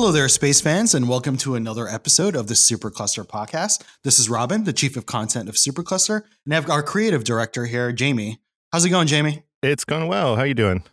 Hello there, space fans, and welcome to another episode of the Supercluster podcast. This is Robin, the chief of content of Supercluster, and I have our creative director here, Jamie. How's it going, Jamie? It's going well. How are you doing?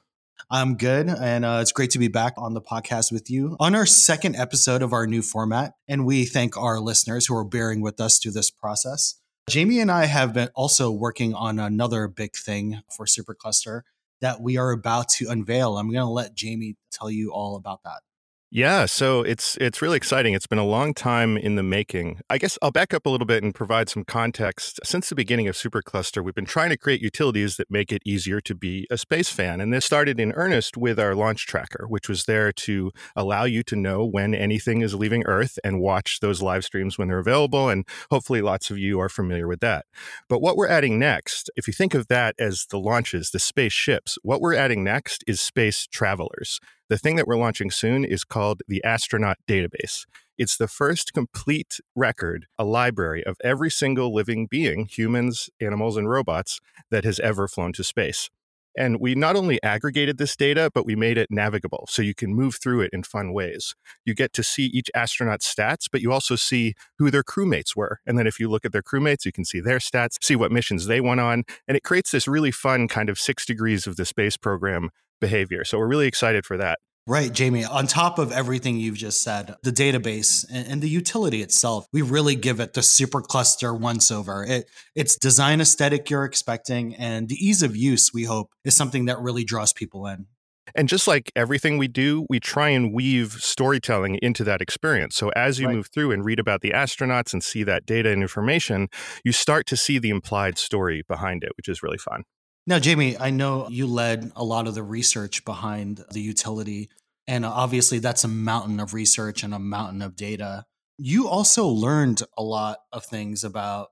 I'm good, and it's great to be back on the podcast with you on our second episode of our new format, and we thank our listeners who are bearing with us through this process. Jamie and I have been also working on another big thing for Supercluster that we are about to unveil. I'm going to let Jamie tell you all about that. Yeah, so it's really exciting. It's been a long time in the making. I guess I'll back up a little bit and provide some context. Since the beginning of Supercluster, we've been trying to create utilities that make it easier to be a space fan. And this started in earnest with our launch tracker, which was there to allow you to know when anything is leaving Earth and watch those live streams when they're available. And hopefully lots of you are familiar with that. But what we're adding next, if you think of that as the launches, the space ships, what we're adding next is space travelers. The thing that we're launching soon is called the Astronaut Database. It's the first complete record, a library of every single living being, humans, animals, and robots that has ever flown to space. And we not only aggregated this data, but we made it navigable so you can move through it in fun ways. You get to see each astronaut's stats, but you also see who their crewmates were. And then if you look at their crewmates, you can see their stats, see what missions they went on. And it creates this really fun kind of 6 degrees of the space program behavior. So we're really excited for that. Right, Jamie. On top of everything you've just said, the database and the utility itself, we really give it the Supercluster once-over. It's design aesthetic you're expecting, and the ease of use, we hope, is something that really draws people in. And just like everything we do, we try and weave storytelling into that experience. So as you move through and read about the astronauts and see that data and information, you start to see the implied story behind it, which is really fun. Now, Jamie, I know you led a lot of the research behind the utility, and obviously that's a mountain of research and a mountain of data. You also learned a lot of things about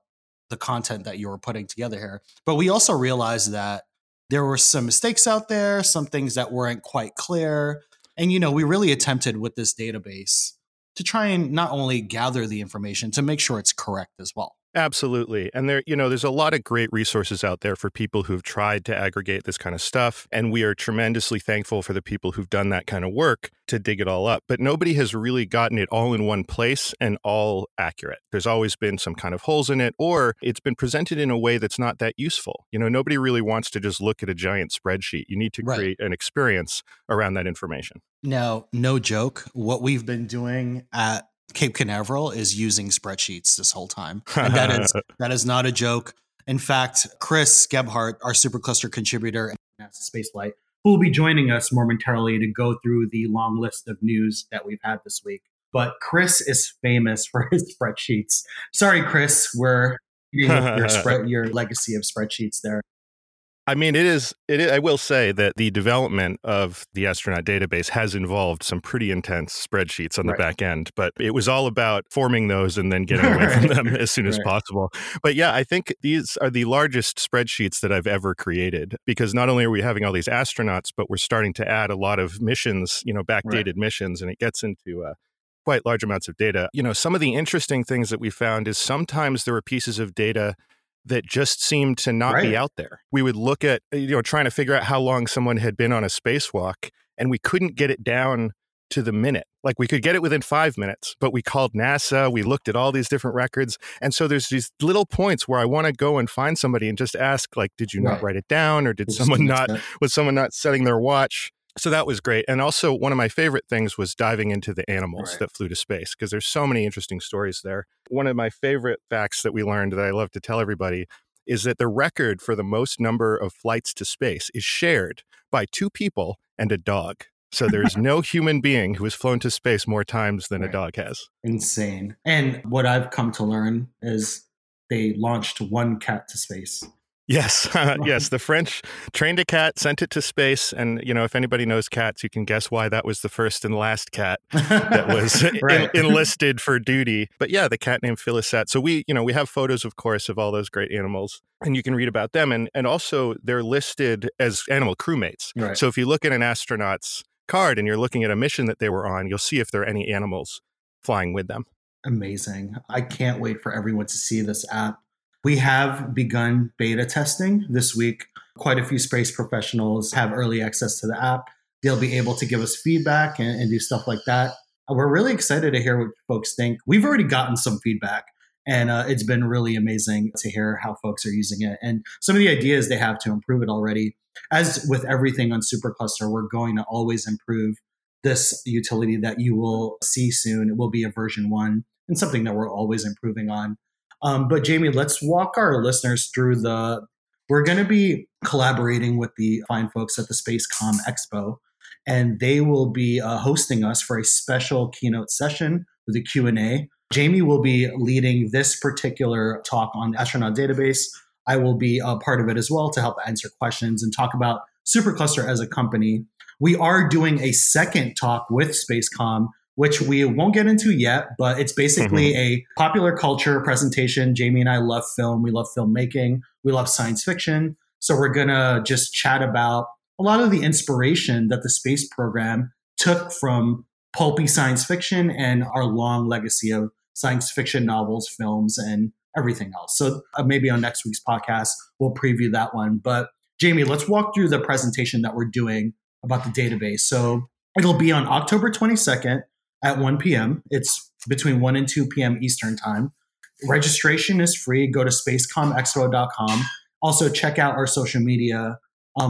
the content that you were putting together here, but we also realized that there were some mistakes out there, some things that weren't quite clear. And, you know, we really attempted with this database to try and not only gather the information, to make sure it's correct as well. Absolutely. And there, you know, there's a lot of great resources out there for people who've tried to aggregate this kind of stuff. And we are tremendously thankful for the people who've done that kind of work to dig it all up. But nobody has really gotten it all in one place and all accurate. There's always been some kind of holes in it, or it's been presented in a way that's not that useful. You know, nobody really wants to just look at a giant spreadsheet. You need to create an experience around that information. Now, no joke, what we've been doing at Cape Canaveral is using spreadsheets this whole time. And that is not a joke. In fact, Chris Gebhardt, our Supercluster contributor at NASA Spaceflight, who will be joining us momentarily to go through the long list of news that we've had this week. But Chris is famous for his spreadsheets. Sorry, Chris, we're your legacy of spreadsheets there. I mean, it is. I will say that the development of the astronaut database has involved some pretty intense spreadsheets on the back end, but it was all about forming those and then getting away from them as soon as possible. But yeah, I think these are the largest spreadsheets that I've ever created, because not only are we having all these astronauts, but we're starting to add a lot of missions, you know, backdated missions, and it gets into quite large amounts of data. You know, some of the interesting things that we found is sometimes there were pieces of data that just seemed to not be out there. We would look at, you know, trying to figure out how long someone had been on a spacewalk, and we couldn't get it down to the minute. Like, we could get it within 5 minutes, but we called NASA, we looked at all these different records. And so there's these little points where I want to go and find somebody and just ask, like, did you not write it down? Or was someone not setting their watch? So that was great. And also one of my favorite things was diving into the animals that flew to space, because there's so many interesting stories there. One of my favorite facts that we learned that I love to tell everybody is that the record for the most number of flights to space is shared by 2 people and a dog. So there's no human being who has flown to space more times than a dog has. Insane. And what I've come to learn is they launched 1 cat to space. Yes. Yes. The French trained a cat, sent it to space. And, you know, if anybody knows cats, you can guess why that was the first and last cat that was enlisted for duty. But yeah, the cat named Philistette. So we have photos, of course, of all those great animals, and you can read about them. And also they're listed as animal crewmates. Right. So if you look at an astronaut's card and you're looking at a mission that they were on, you'll see if there are any animals flying with them. Amazing. I can't wait for everyone to see this app. We have begun beta testing this week. Quite a few space professionals have early access to the app. They'll be able to give us feedback and do stuff like that. We're really excited to hear what folks think. We've already gotten some feedback, and it's been really amazing to hear how folks are using it and some of the ideas they have to improve it already. As with everything on Supercluster, we're going to always improve this utility that you will see soon. It will be a version 1 and something that we're always improving on. But Jamie, let's walk our listeners through we're going to be collaborating with the fine folks at the SpaceCom Expo, and they will be hosting us for a special keynote session with a Q&A. Jamie will be leading this particular talk on the astronaut database. I will be a part of it as well to help answer questions and talk about Supercluster as a company. We are doing a second talk with SpaceCom, which we won't get into yet, but it's basically a popular culture presentation. Jamie and I love film. We love filmmaking. We love science fiction. So we're going to just chat about a lot of the inspiration that the space program took from pulpy science fiction and our long legacy of science fiction novels, films, and everything else. So maybe on next week's podcast, we'll preview that one. But Jamie, let's walk through the presentation that we're doing about the database. So it'll be on October 22nd at 1 p.m. It's between 1 and 2 p.m. Eastern time. Registration is free. Go to spacecomexpo.com. Also check out our social media.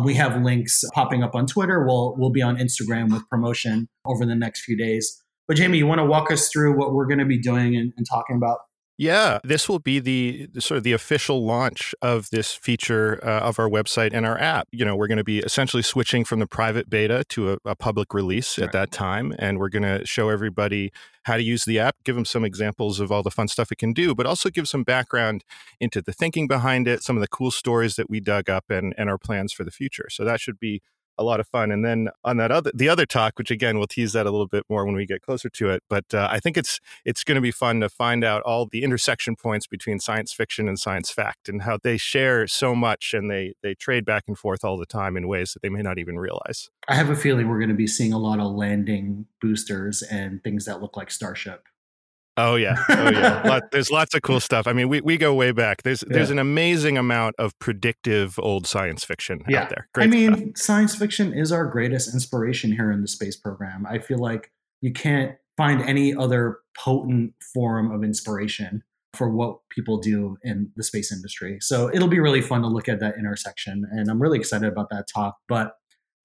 We have links popping up on Twitter. We'll be on Instagram with promotion over the next few days. But Jamie, you want to walk us through what we're going to be doing and talking about? Yeah, this will be the sort of the official launch of this feature of our website and our app. You know, we're going to be essentially switching from the private beta to a public release at that time. And we're going to show everybody how to use the app, give them some examples of all the fun stuff it can do, but also give some background into the thinking behind it, some of the cool stories that we dug up and our plans for the future. So that should be a lot of fun. And then on the other talk, which again, we'll tease that a little bit more when we get closer to it. But I think it's going to be fun to find out all the intersection points between science fiction and science fact and how they share so much and they trade back and forth all the time in ways that they may not even realize. I have a feeling we're going to be seeing a lot of landing boosters and things that look like Starship. Oh yeah. There's lots of cool stuff. I mean, we go way back. There's an amazing amount of predictive old science fiction out there. Great stuff. Science fiction is our greatest inspiration here in the space program. I feel like you can't find any other potent form of inspiration for what people do in the space industry. So it'll be really fun to look at that intersection, and I'm really excited about that talk. But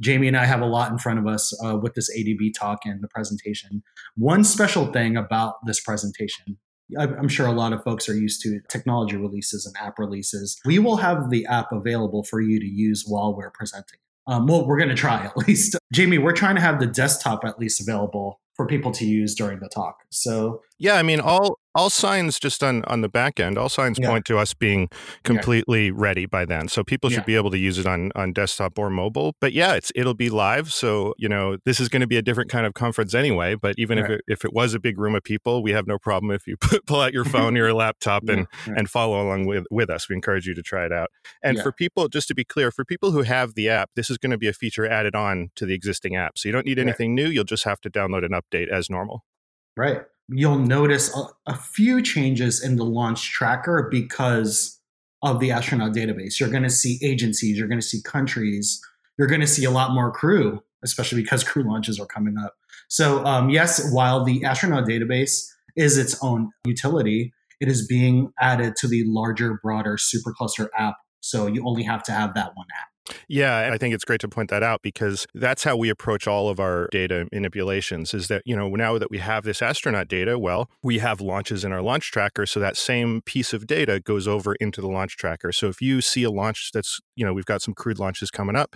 Jamie and I have a lot in front of us with this ADB talk and the presentation. One special thing about this presentation, I'm sure a lot of folks are used to technology releases and app releases. We will have the app available for you to use while we're presenting. Well, we're going to try at least. Jamie, we're trying to have the desktop at least available for people to use during the talk. So yeah, I mean, all signs just on the back end, all signs point to us being completely ready by then. So people should be able to use it on desktop or mobile. But yeah, it'll be live. So, you know, this is going to be a different kind of conference anyway. But even if it was a big room of people, we have no problem if you pull out your phone or your laptop and follow along with us. We encourage you to try it out. And for people, just to be clear, for people who have the app, this is going to be a feature added on to the existing app. So you don't need anything new. You'll just have to download an update as normal. Right. You'll notice a few changes in the launch tracker because of the astronaut database. You're going to see agencies, you're going to see countries, you're going to see a lot more crew, especially because crew launches are coming up. So yes, while the astronaut database is its own utility, it is being added to the larger, broader Supercluster app. So you only have to have that one app. Yeah, and I think it's great to point that out because that's how we approach all of our data manipulations is that, you know, now that we have this astronaut data, well, we have launches in our launch tracker. So that same piece of data goes over into the launch tracker. So if you see a launch that's, you know, we've got some crewed launches coming up.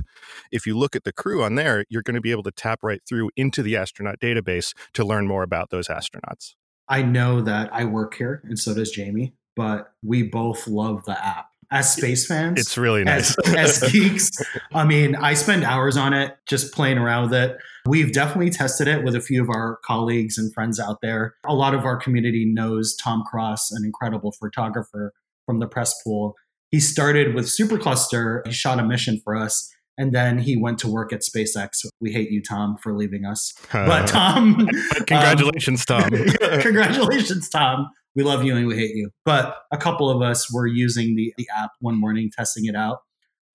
If you look at the crew on there, you're going to be able to tap right through into the astronaut database to learn more about those astronauts. I know that I work here and so does Jamie, but we both love the app. As space fans, it's really nice. as geeks, I mean, I spend hours on it just playing around with it. We've definitely tested it with a few of our colleagues and friends out there. A lot of our community knows Tom Cross, an incredible photographer from the press pool. He started with Supercluster. He shot a mission for us. And then he went to work at SpaceX. We hate you, Tom, for leaving us. But Tom... Congratulations, Tom. Congratulations, Tom. We love you and we hate you. But a couple of us were using the app one morning, testing it out.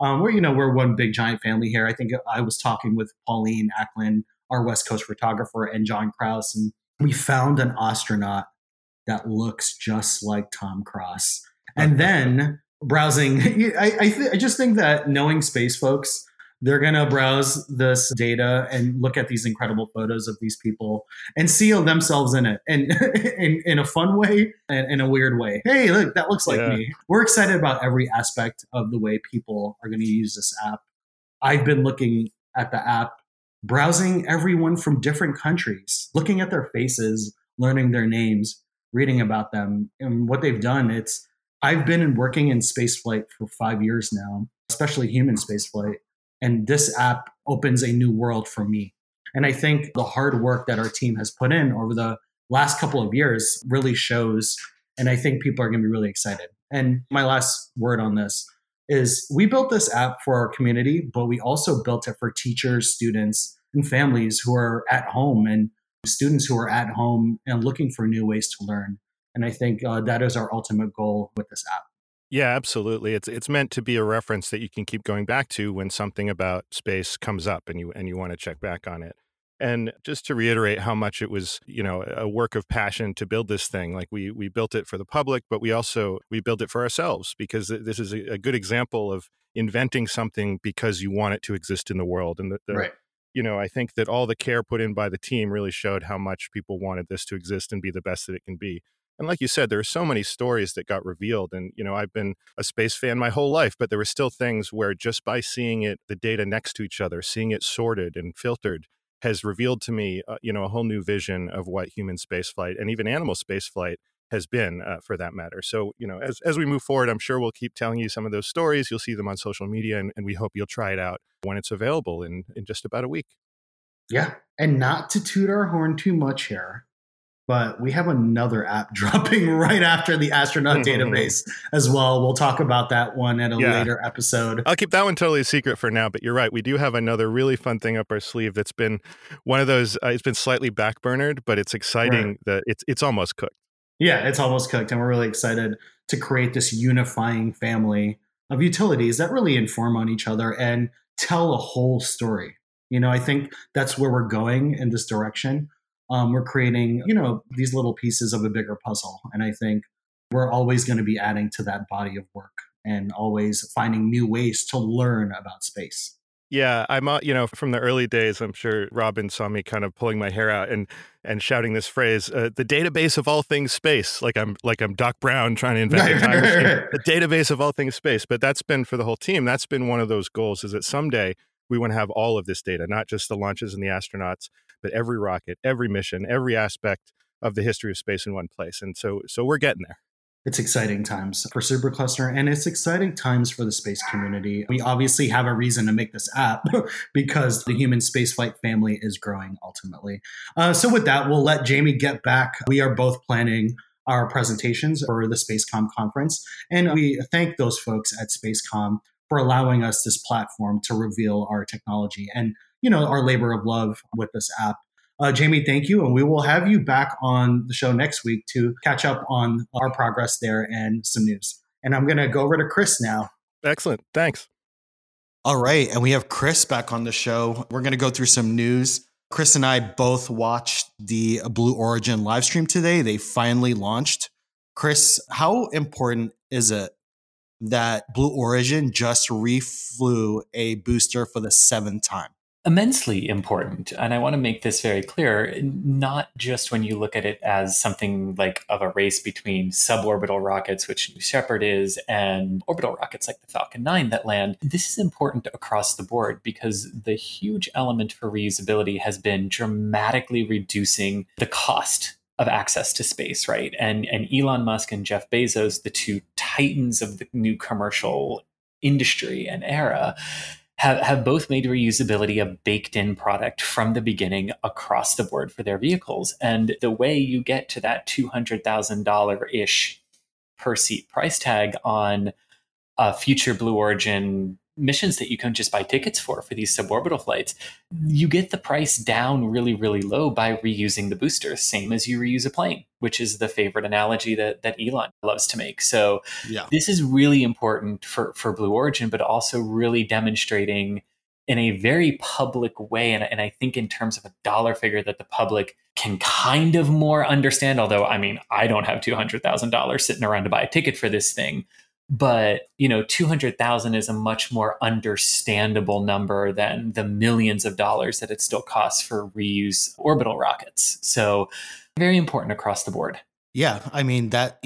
We're one big giant family here. I think I was talking with Pauline Acklin, our West Coast photographer, and John Krause and we found an astronaut that looks just like Tom Cross. And then browsing, I just think that knowing space folks, they're going to browse this data and look at these incredible photos of these people and see themselves in it, and in a fun way and in a weird way. Hey, look, that looks like me. We're excited about every aspect of the way people are going to use this app. I've been looking at the app, browsing everyone from different countries, looking at their faces, learning their names, reading about them and what they've done. I've been working in spaceflight for 5 years now, especially human spaceflight. And this app opens a new world for me. And I think the hard work that our team has put in over the last couple of years really shows. And I think people are going to be really excited. And my last word on this is we built this app for our community, but we also built it for teachers, students, and families who are at home and students who are at home and looking for new ways to learn. And I think that is our ultimate goal with this app. Yeah, absolutely. It's meant to be a reference that you can keep going back to when something about space comes up and you want to check back on it. And just to reiterate how much it was, a work of passion to build this thing. Like we built it for the public, but we built it for ourselves, because this is a good example of inventing something because you want it to exist in the world. And right. I think that all the care put in by the team really showed how much people wanted this to exist and be the best that it can be. And like you said, there are so many stories that got revealed. And, I've been a space fan my whole life, but there were still things where just by seeing it, the data next to each other, seeing it sorted and filtered has revealed to me, a whole new vision of what human spaceflight and even animal spaceflight has been for that matter. So, as we move forward, I'm sure we'll keep telling you some of those stories. You'll see them on social media, and we hope you'll try it out when it's available in just about a week. Yeah. And not to toot our horn too much here, but we have another app dropping right after the astronaut database as well. We'll talk about that one at a later episode. I'll keep that one totally a secret for now, but you're right. We do have another really fun thing up our sleeve that's been one of those, it's been slightly backburnered, but it's exciting that it's almost cooked. Yeah, it's almost cooked. And we're really excited to create this unifying family of utilities that really inform on each other and tell a whole story. I think that's where we're going in this direction. We're creating, these little pieces of a bigger puzzle. And I think we're always going to be adding to that body of work and always finding new ways to learn about space. Yeah, I'm, from the early days, I'm sure Robin saw me kind of pulling my hair out and shouting this phrase, the database of all things space, like I'm Doc Brown trying to invent a time machine. The database of all things space. But that's been for the whole team. That's been one of those goals, is that someday we want to have all of this data, not just the launches and the astronauts, but every rocket, every mission, every aspect of the history of space in one place. And so we're getting there. It's exciting times for Supercluster, and it's exciting times for the space community. We obviously have a reason to make this app because the human spaceflight family is growing ultimately. So with that, we'll let Jamie get back. We are both planning our presentations for the Spacecom conference, and we thank those folks at Spacecom for allowing us this platform to reveal our technology and our labor of love with this app. Jamie, thank you. And we will have you back on the show next week to catch up on our progress there and some news. And I'm going to go over to Chris now. Excellent. Thanks. All right. And we have Chris back on the show. We're going to go through some news. Chris and I both watched the Blue Origin live stream today. They finally launched. Chris, how important is it that Blue Origin just reflew a booster for the 7th time? Immensely important. And I want to make this very clear, not just when you look at it as something like of a race between suborbital rockets, which New Shepard is, and orbital rockets like the Falcon 9 that land. This is important across the board because the huge element for reusability has been dramatically reducing the cost of access to space, right? And Elon Musk and Jeff Bezos, the two titans of the new commercial industry and era, have both made reusability a baked-in product from the beginning across the board for their vehicles. And the way you get to that $200,000-ish per seat price tag on future Blue Origin missions that you can just buy tickets for these suborbital flights, you get the price down really, really low by reusing the booster, same as you reuse a plane, which is the favorite analogy that Elon loves to make. So this is really important for Blue Origin, but also really demonstrating in a very public way. And I think in terms of a dollar figure that the public can kind of more understand, although, I mean, I don't have $200,000 sitting around to buy a ticket for this thing. But, you know, $200,000 is a much more understandable number than the millions of dollars that it still costs for reuse orbital rockets. So very important across the board. Yeah, I mean, that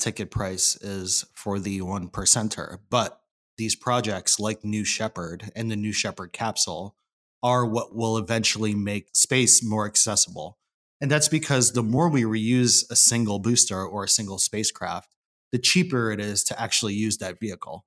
ticket price is for the one percenter. But these projects like New Shepard and the New Shepard capsule are what will eventually make space more accessible. And that's because the more we reuse a single booster or a single spacecraft, the cheaper it is to actually use that vehicle.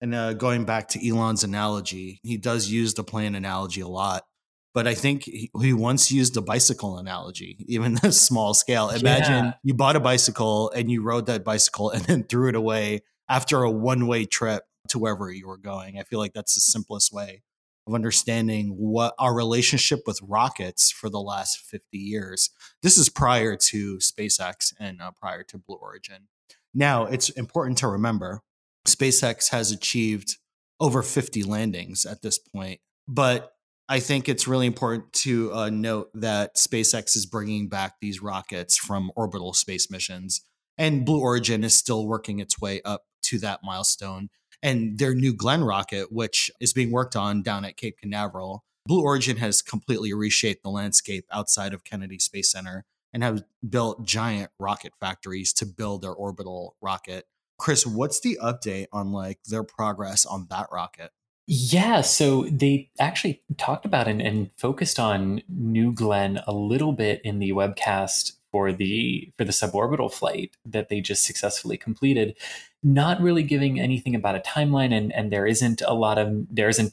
And going back to Elon's analogy, he does use the plane analogy a lot. But I think he once used the bicycle analogy, even the small scale. Imagine you bought a bicycle and you rode that bicycle and then threw it away after a one-way trip to wherever you were going. I feel like that's the simplest way of understanding what our relationship with rockets for the last 50 years. This is prior to SpaceX and prior to Blue Origin. Now, it's important to remember, SpaceX has achieved over 50 landings at this point, but I think it's really important to note that SpaceX is bringing back these rockets from orbital space missions, and Blue Origin is still working its way up to that milestone. And their New Glenn rocket, which is being worked on down at Cape Canaveral, Blue Origin has completely reshaped the landscape outside of Kennedy Space Center and have built giant rocket factories to build their orbital rocket. Chris, what's the update on their progress on that rocket? Yeah, so they actually talked about and focused on New Glenn a little bit in the webcast for the suborbital flight that they just successfully completed, not really giving anything about a timeline. And there isn't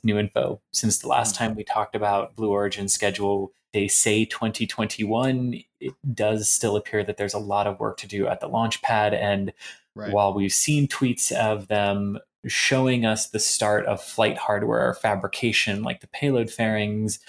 new info since the last time we talked about Blue Origin's schedule. They say 2021. It does still appear that there's a lot of work to do at the launch pad. And while we've seen tweets of them showing us the start of flight hardware or fabrication, like the payload fairings,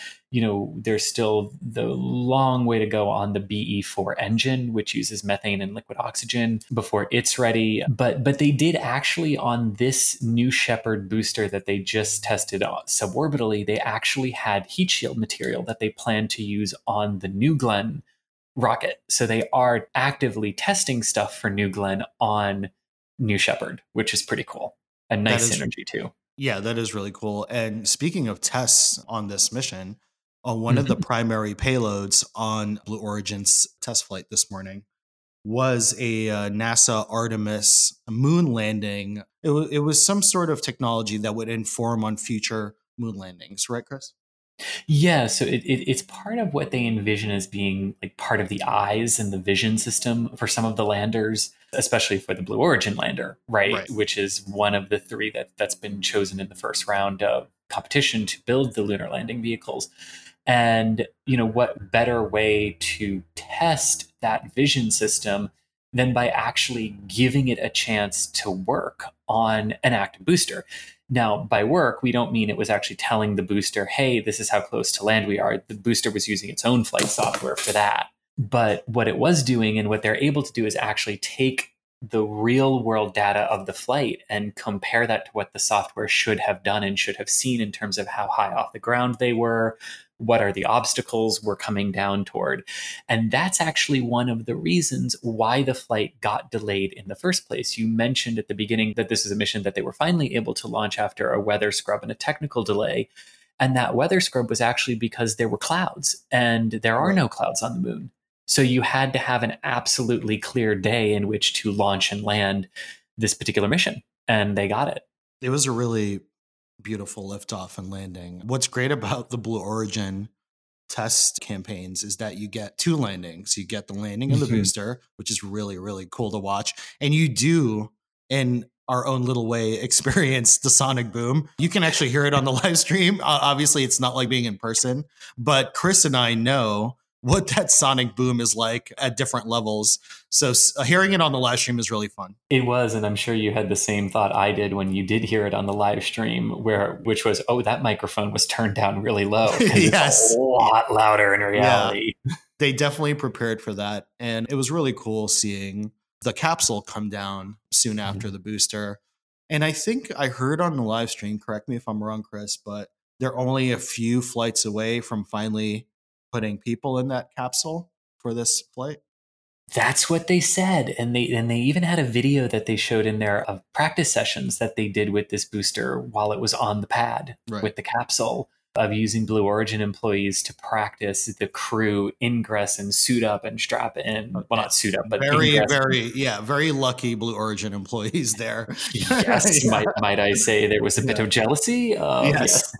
there's still the long way to go on the BE-4 engine, which uses methane and liquid oxygen, before it's ready. But they did actually, on this New Shepard booster that they just tested suborbitally, they actually had heat shield material that they plan to use on the New Glenn rocket. So they are actively testing stuff for New Glenn on New Shepard, which is pretty cool. A nice synergy too. Yeah, that is really cool. And speaking of tests on this mission, one of the primary payloads on Blue Origin's test flight this morning was a NASA Artemis moon landing. It was some sort of technology that would inform on future moon landings, right, Chris? Yeah, so it's part of what they envision as being part of the eyes and the vision system for some of the landers, especially for the Blue Origin lander, right? Which is one of the three that's been chosen in the first round of competition to build the lunar landing vehicles. And, what better way to test that vision system than by actually giving it a chance to work on an active booster. Now, by work, we don't mean it was actually telling the booster, hey, this is how close to land we are. The booster was using its own flight software for that. But what it was doing and what they're able to do is actually take the real world data of the flight and compare that to what the software should have done and should have seen in terms of how high off the ground they were, what are the obstacles we're coming down toward. And that's actually one of the reasons why the flight got delayed in the first place. You mentioned at the beginning that this is a mission that they were finally able to launch after a weather scrub and a technical delay. And that weather scrub was actually because there were clouds, and there are no clouds on the moon. So you had to have an absolutely clear day in which to launch and land this particular mission. And they got it. It was a really beautiful liftoff and landing. What's great about the Blue Origin test campaigns is that you get two landings. You get the landing of the booster, which is really, really cool to watch. And you do, in our own little way, experience the sonic boom. You can actually hear it on the live stream. Obviously, it's not like being in person, but Chris and I know what that sonic boom is like at different levels. So hearing it on the live stream is really fun. It was, and I'm sure you had the same thought I did when you did hear it on the live stream, which was, oh, that microphone was turned down really low. Yes. It's a lot louder in reality. Yeah. They definitely prepared for that. And it was really cool seeing the capsule come down soon after the booster. And I think I heard on the live stream, correct me if I'm wrong, Chris, but They're only a few flights away from finally putting people in that capsule for this flight. That's what they said. And they even had a video that they showed in there of practice sessions that they did with this booster while it was on the pad with the capsule, of using Blue Origin employees to practice the crew ingress and suit up and strap in. Well, not suit up, but very lucky Blue Origin employees there. Yes, might I say there was a bit of jealousy? Yes.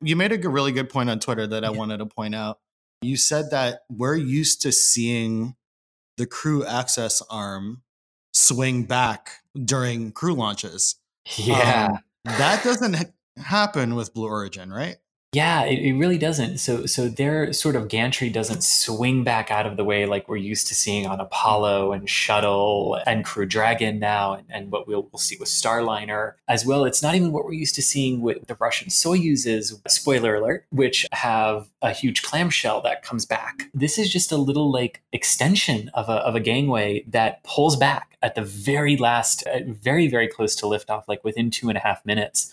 You made a really good point on Twitter that I wanted to point out. You said that we're used to seeing the crew access arm swing back during crew launches. Yeah. That doesn't happen with Blue Origin, right? Yeah, it really doesn't. So their sort of gantry doesn't swing back out of the way like we're used to seeing on Apollo and Shuttle and Crew Dragon now, and what we'll see with Starliner as well. It's not even what we're used to seeing with the Russian Soyuzes, spoiler alert, which have a huge clamshell that comes back. This is just a little like extension of a gangway that pulls back at the very last, very, very close to liftoff, like within 2.5 minutes.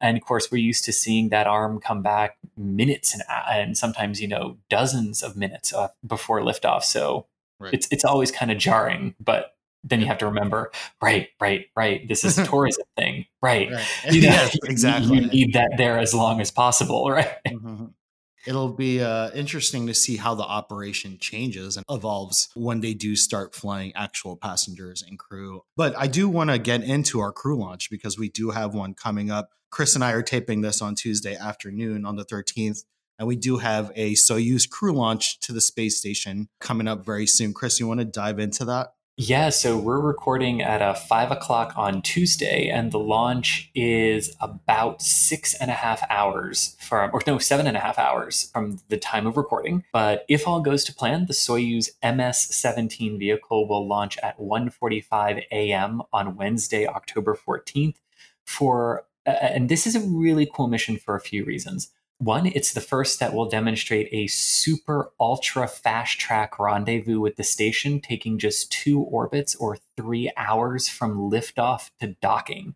And of course, we're used to seeing that arm come back minutes and sometimes, dozens of minutes before liftoff. So it's always kind of jarring, but then you have to remember, right. This is a tourism thing, right. Yes, exactly. You need that there as long as possible, right? Mm-hmm. It'll be interesting to see how the operation changes and evolves when they do start flying actual passengers and crew. But I do want to get into our crew launch because we do have one coming up. Chris and I are taping this on Tuesday afternoon on the 13th, and we do have a Soyuz crew launch to the space station coming up very soon. Chris, you want to dive into that? Yeah, so we're recording at 5:00 on Tuesday, and the launch is about 6.5 hours 7.5 hours from the time of recording. But if all goes to plan, the Soyuz MS-17 vehicle will launch at 1:45 a.m. on Wednesday, October 14th. And this is a really cool mission for a few reasons. One, it's the first that will demonstrate a super ultra fast track rendezvous with the station, taking just 2 orbits or 3 hours from liftoff to docking.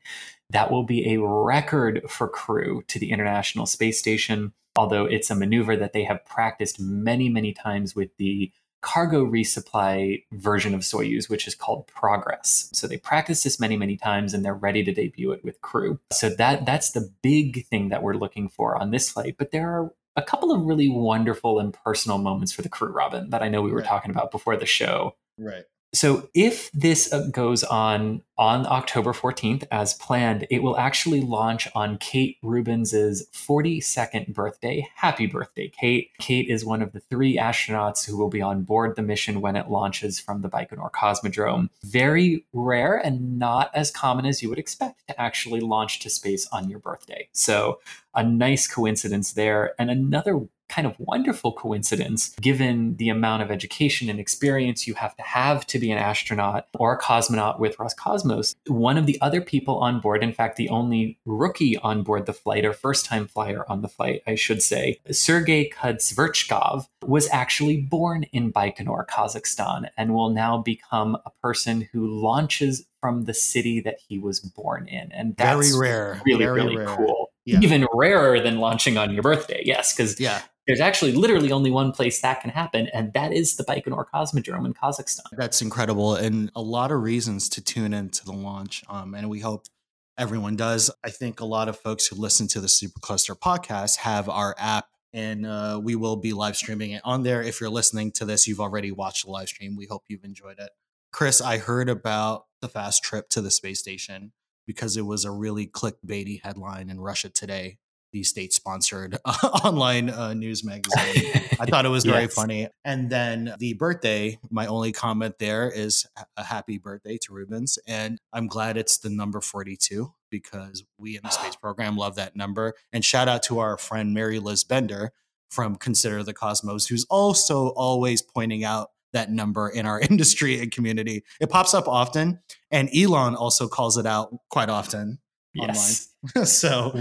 That will be a record for crew to the International Space Station, although it's a maneuver that they have practiced many, many times with the cargo resupply version of Soyuz, which is called Progress. So they practice this many, many times, and they're ready to debut it with crew. So that's the big thing that we're looking for on this flight. But there are a couple of really wonderful and personal moments for the crew, Robin, that I know we were talking about before the show. Right. So if this goes on October 14th as planned, it will actually launch on Kate Rubins' 42nd birthday. Happy birthday, Kate. Kate is one of the 3 astronauts who will be on board the mission when it launches from the Baikonur Cosmodrome. Very rare and not as common as you would expect to actually launch to space on your birthday. So a nice coincidence there. And another kind of wonderful coincidence, given the amount of education and experience you have to be an astronaut or a cosmonaut with Roscosmos. One of the other people on board, in fact, the only rookie on board the flight, or first-time flyer on the flight, I should say, Sergei Kudzverchkov, was actually born in Baikonur, Kazakhstan, and will now become a person who launches from the city that he was born in. And that's very rare. Really, very really rare. Cool. Yeah. Even rarer than launching on your birthday. Yes, because there's actually literally only one place that can happen, and that is the Baikonur Cosmodrome in Kazakhstan. That's incredible, and a lot of reasons to tune into the launch, and we hope everyone does. I think a lot of folks who listen to the Supercluster podcast have our app, and we will be live streaming it on there. If you're listening to this, you've already watched the live stream. We hope you've enjoyed it. Chris, I heard about the fast trip to the space station because it was a really clickbaity headline in Russia Today, the state-sponsored online news magazine. I thought it was very funny. And then the birthday, my only comment there is a happy birthday to Rubens. And I'm glad it's the number 42 because we in the space program love that number. And shout out to our friend Mary Liz Bender from Consider the Cosmos, who's also always pointing out that number in our industry and community. It pops up often. And Elon also calls it out quite often. Yes. Online. So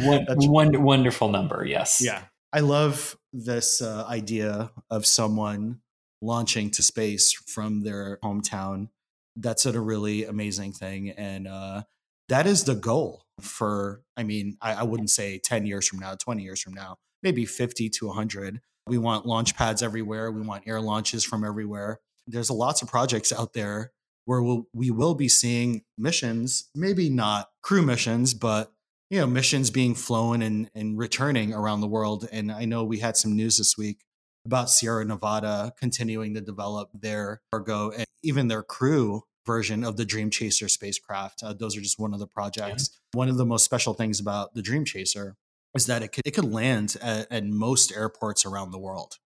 wonderful number. Yes. Yeah. I love this idea of someone launching to space from their hometown. That's a really amazing thing. And that is the goal for, I mean, I wouldn't say 10 years from now, 20 years from now, maybe 50 to 100. We want launch pads everywhere. We want air launches from everywhere. There's lots of projects out there where we will be seeing missions, maybe not crew missions, but you know, missions being flown and returning around the world. And I know we had some news this week about Sierra Nevada continuing to develop their cargo and even their crew version of the Dream Chaser spacecraft. Those are just one of the projects. Yeah. One of the most special things about the Dream Chaser is that it could land at most airports around the world.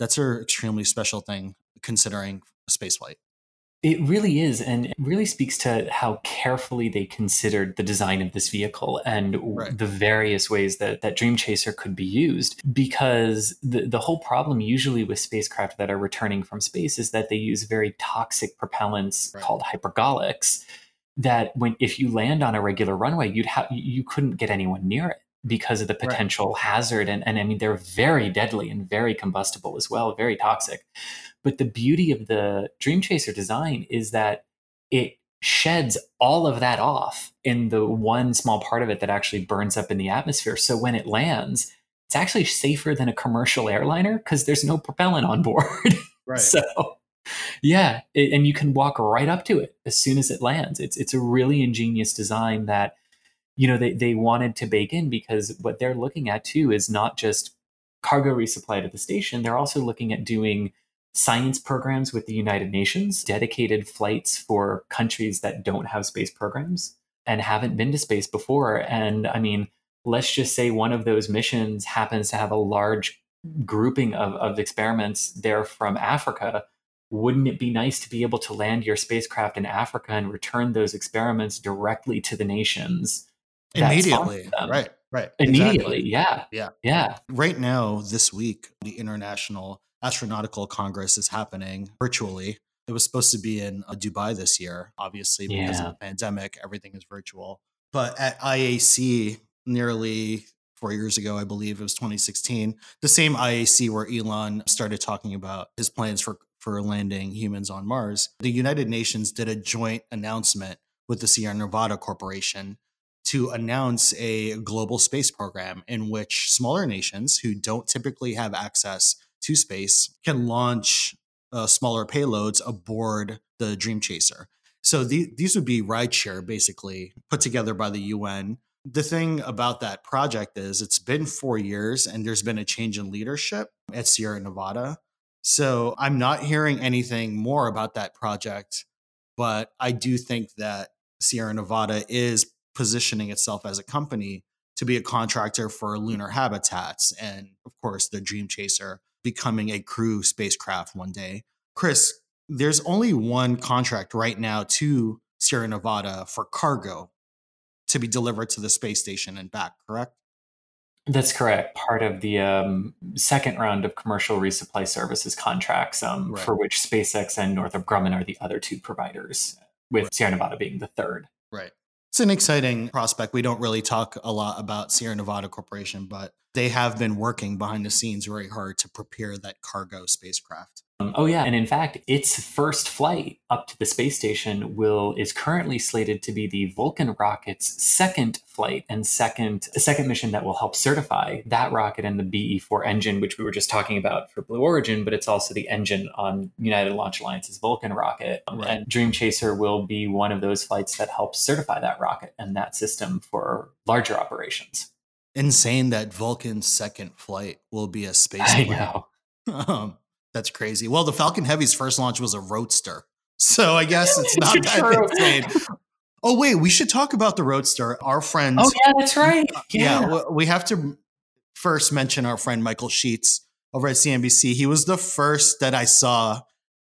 That's an extremely special thing considering spaceflight. It really is, and it really speaks to how carefully they considered the design of this vehicle and right. the various ways that Dream Chaser could be used, because the whole problem usually with spacecraft that are returning from space is that they use very toxic propellants right. called hypergolics that if you land on a regular runway, you couldn't get anyone near it because of the potential right. hazard. And I mean, they're very deadly and very combustible as well, very toxic. But the beauty of the Dream Chaser design is that it sheds all of that off in the one small part of it that actually burns up in the atmosphere. So when it lands, it's actually safer than a commercial airliner because there's no propellant on board. Right. So yeah, and you can walk right up to it as soon as it lands. It's a really ingenious design that, you know, they wanted to bake in, because what they're looking at too is not just cargo resupply to the station. They're also looking at doing science programs with the United Nations, dedicated flights for countries that don't have space programs and haven't been to space before. And I mean, let's just say one of those missions happens to have a large grouping of experiments there from Africa. Wouldn't it be nice to be able to land your spacecraft in Africa and return those experiments directly to the nations? Immediately, right, right. Immediately, exactly. Yeah. Right now, this week, the International Astronautical Congress is happening virtually. It was supposed to be in Dubai this year, obviously, because of the pandemic, everything is virtual. But at IAC nearly 4 years ago, I believe it was 2016, the same IAC where Elon started talking about his plans for landing humans on Mars, the United Nations did a joint announcement with the Sierra Nevada Corporation to announce a global space program in which smaller nations who don't typically have access to space can launch smaller payloads aboard the Dream Chaser. So these would be rideshare, basically, put together by the UN. The thing about that project is it's been 4 years and there's been a change in leadership at Sierra Nevada. So I'm not hearing anything more about that project, but I do think that Sierra Nevada is positioning itself as a company to be a contractor for lunar habitats and, of course, the Dream Chaser becoming a crew spacecraft one day. Chris, there's only one contract right now to Sierra Nevada for cargo to be delivered to the space station and back, correct? That's correct. Part of the second round of commercial resupply services contracts right. for which SpaceX and Northrop Grumman are the other two providers, with right. Sierra Nevada being the third. Right. It's an exciting prospect. We don't really talk a lot about Sierra Nevada Corporation, but they have been working behind the scenes very hard to prepare that cargo spacecraft. Oh, yeah. And in fact, its first flight up to the space station is currently slated to be the Vulcan rocket's second flight and second mission that will help certify that rocket and the BE-4 engine, which we were just talking about for Blue Origin, but it's also the engine on United Launch Alliance's Vulcan rocket. Right. And Dream Chaser will be one of those flights that helps certify that rocket and that system for larger operations. Insane that Vulcan's second flight will be a space flight. I know. That's crazy. Well, the Falcon Heavy's first launch was a roadster, so I guess it's not that insane. Oh, wait, we should talk about the roadster. Our friends. Oh, yeah, that's right. Yeah, we have to first mention our friend Michael Sheets over at CNBC. He was the first that I saw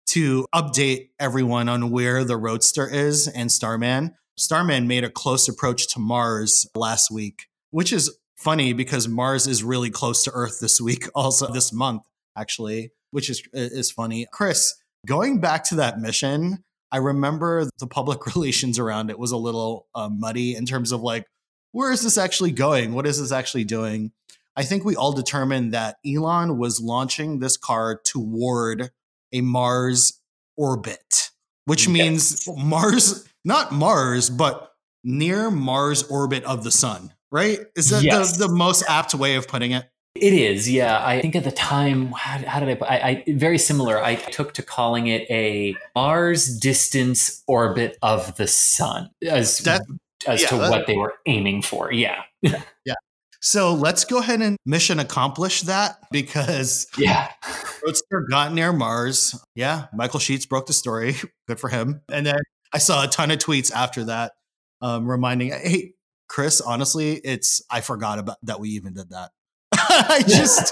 to update everyone on where the roadster is and Starman. Starman made a close approach to Mars last week, which is funny because Mars is really close to Earth this week, also this month, actually, which is funny. Chris, going back to that mission, I remember the public relations around it was a little muddy in terms of like, where is this actually going? What is this actually doing? I think we all determined that Elon was launching this car toward a Mars orbit, which means Mars, not Mars, but near Mars orbit of the sun, right? Is that yes. the most apt way of putting it? It is, yeah. I think at the time, how did I very similar. I took to calling it a Mars distance orbit of the sun as to what they were aiming for. Yeah. Yeah. So let's go ahead and mission accomplish that because Roadster got near Mars. Yeah. Michael Sheets broke the story. Good for him. And then I saw a ton of tweets after that reminding, hey, Chris, honestly, I forgot about that we even did that. It's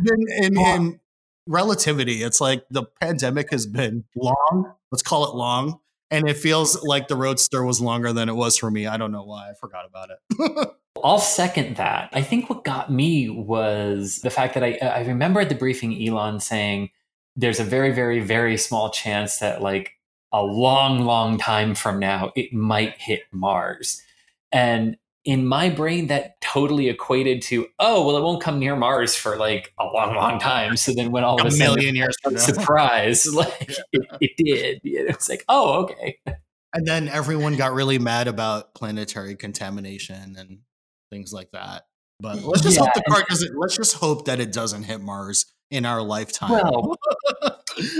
been in relativity. It's like the pandemic has been long. Let's call it long. And it feels like the Roadster was longer than it was for me. I don't know why. I forgot about it. I'll second that. I think what got me was the fact that I remember at the briefing, Elon saying there's a very, very, very small chance that like a long, long time from now, it might hit Mars. And in my brain, that totally equated to, oh, well, it won't come near Mars for like a long, long time. So then when all of a million years, surprise, like it did. It was like, oh, okay. And then everyone got really mad about planetary contamination and things like that. But let's just hope let's just hope that it doesn't hit Mars in our lifetime.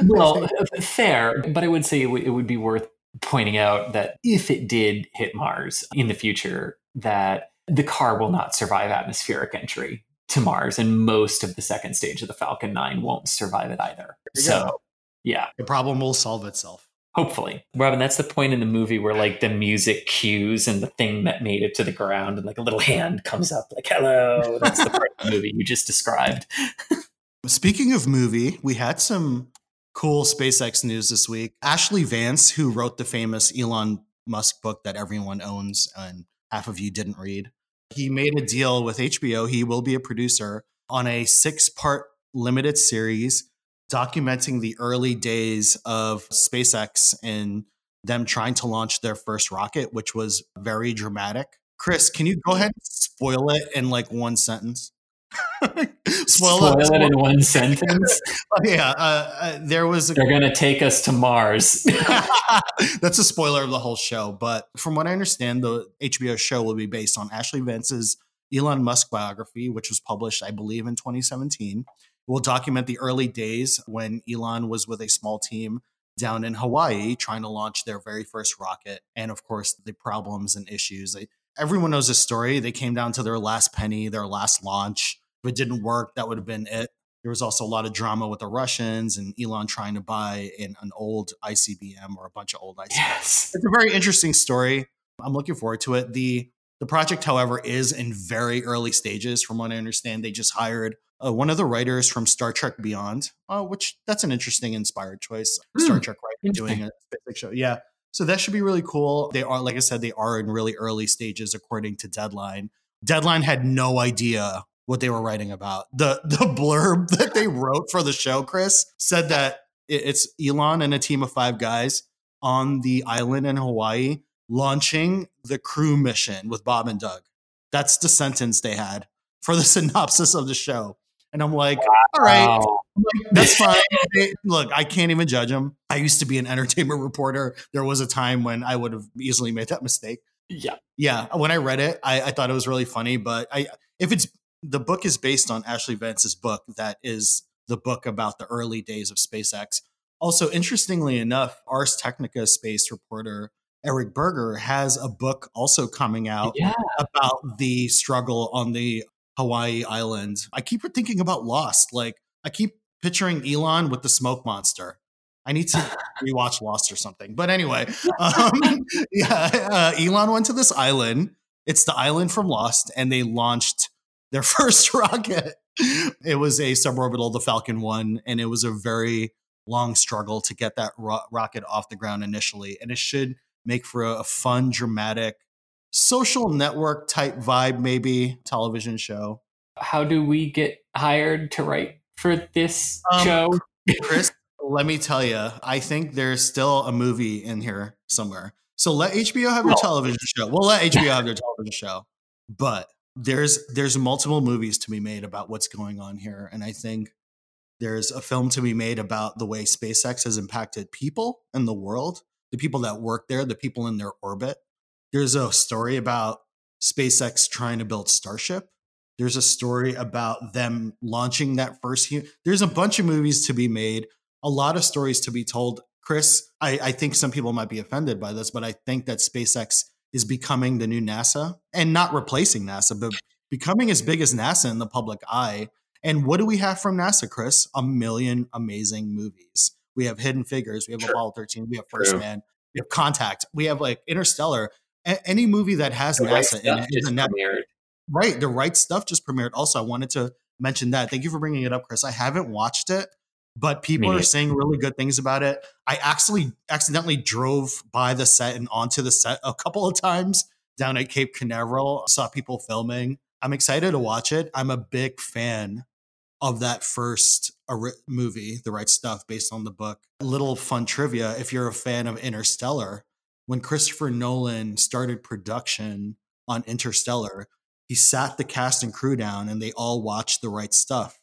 Well, fair. But I would say it would be worth pointing out that if it did hit Mars in the future, that the car will not survive atmospheric entry to Mars. And most of the second stage of the Falcon 9 won't survive it either. So, yeah. The problem will solve itself. Hopefully. Robin, that's the point in the movie where like the music cues and the thing that made it to the ground and like a little hand comes up like, hello. That's the part of the movie you just described. Speaking of movie, we had some cool SpaceX news this week. Ashley Vance, who wrote the famous Elon Musk book that everyone owns and half of you didn't read, he made a deal with HBO. He will be a producer on a 6-part limited series documenting the early days of SpaceX and them trying to launch their first rocket, which was very dramatic. Chris, can you go ahead and spoil it in like one sentence? Spoil it in one sentence? There was... They're going to take us to Mars. That's a spoiler of the whole show. But from what I understand, the HBO show will be based on Ashley Vance's Elon Musk biography, which was published, I believe, in 2017. We'll document the early days when Elon was with a small team down in Hawaii trying to launch their very first rocket. And of course, the problems and issues. Everyone knows this story. They came down to their last penny, their last launch. If it didn't work, that would have been it. There was also a lot of drama with the Russians and Elon trying to buy an old ICBM or a bunch of old ICBMs. Yes. It's a very interesting story. I'm looking forward to it. The project, however, is in very early stages. From what I understand, they just hired one of the writers from Star Trek Beyond, which that's an interesting inspired choice. Star Trek writer doing a big show. Yeah. So that should be really cool. They are, like I said, they are in really early stages according to Deadline. Deadline had no idea what they were writing about. The blurb that they wrote for the show, Chris, said that it's Elon and a team of 5 guys on the island in Hawaii launching the crew mission with Bob and Doug. That's the sentence they had for the synopsis of the show. And I'm like, all right, that's fine. Look, I can't even judge them. I used to be an entertainment reporter. There was a time when I would have easily made that mistake. Yeah. Yeah. When I read it, I thought it was really funny. But the book is based on Ashley Vance's book. That is the book about the early days of SpaceX. Also, interestingly enough, Ars Technica space reporter Eric Berger has a book also coming out about the struggle on the Hawaii island. I keep thinking about Lost. Like, I keep picturing Elon with the smoke monster. I need to rewatch Lost or something. But anyway, Elon went to this island. It's the island from Lost, and they launched their first rocket. It was a suborbital, the Falcon 9, and it was a very long struggle to get that rocket off the ground initially. And it should make for a fun, dramatic, social network type vibe, maybe television show. How do we get hired to write for this show? Chris, let me tell you, I think there's still a movie in here somewhere. So let HBO have their television show. We'll let HBO have their television show. But there's multiple movies to be made about what's going on here. And I think there's a film to be made about the way SpaceX has impacted people and the world, the people that work there, the people in their orbit. There's a story about SpaceX trying to build Starship. There's a story about them launching that first human. There's a bunch of movies to be made, a lot of stories to be told. Chris, I think some people might be offended by this, but I think that SpaceX is becoming the new NASA and not replacing NASA, but becoming as big as NASA in the public eye. And what do we have from NASA, Chris? 1 million amazing movies. We have Hidden Figures. We have Apollo 13. We have First Man. We have Contact. We have like Interstellar. Any movie that has NASA in it is a network. Right. The Right Stuff just premiered. Also, I wanted to mention that. Thank you for bringing it up, Chris. I haven't watched it, but people are saying really good things about it. I actually accidentally drove by the set and onto the set a couple of times down at Cape Canaveral. I saw people filming. I'm excited to watch it. I'm a big fan of that first movie, The Right Stuff, based on the book. A little fun trivia, if you're a fan of Interstellar, when Christopher Nolan started production on Interstellar, he sat the cast and crew down and they all watched The Right Stuff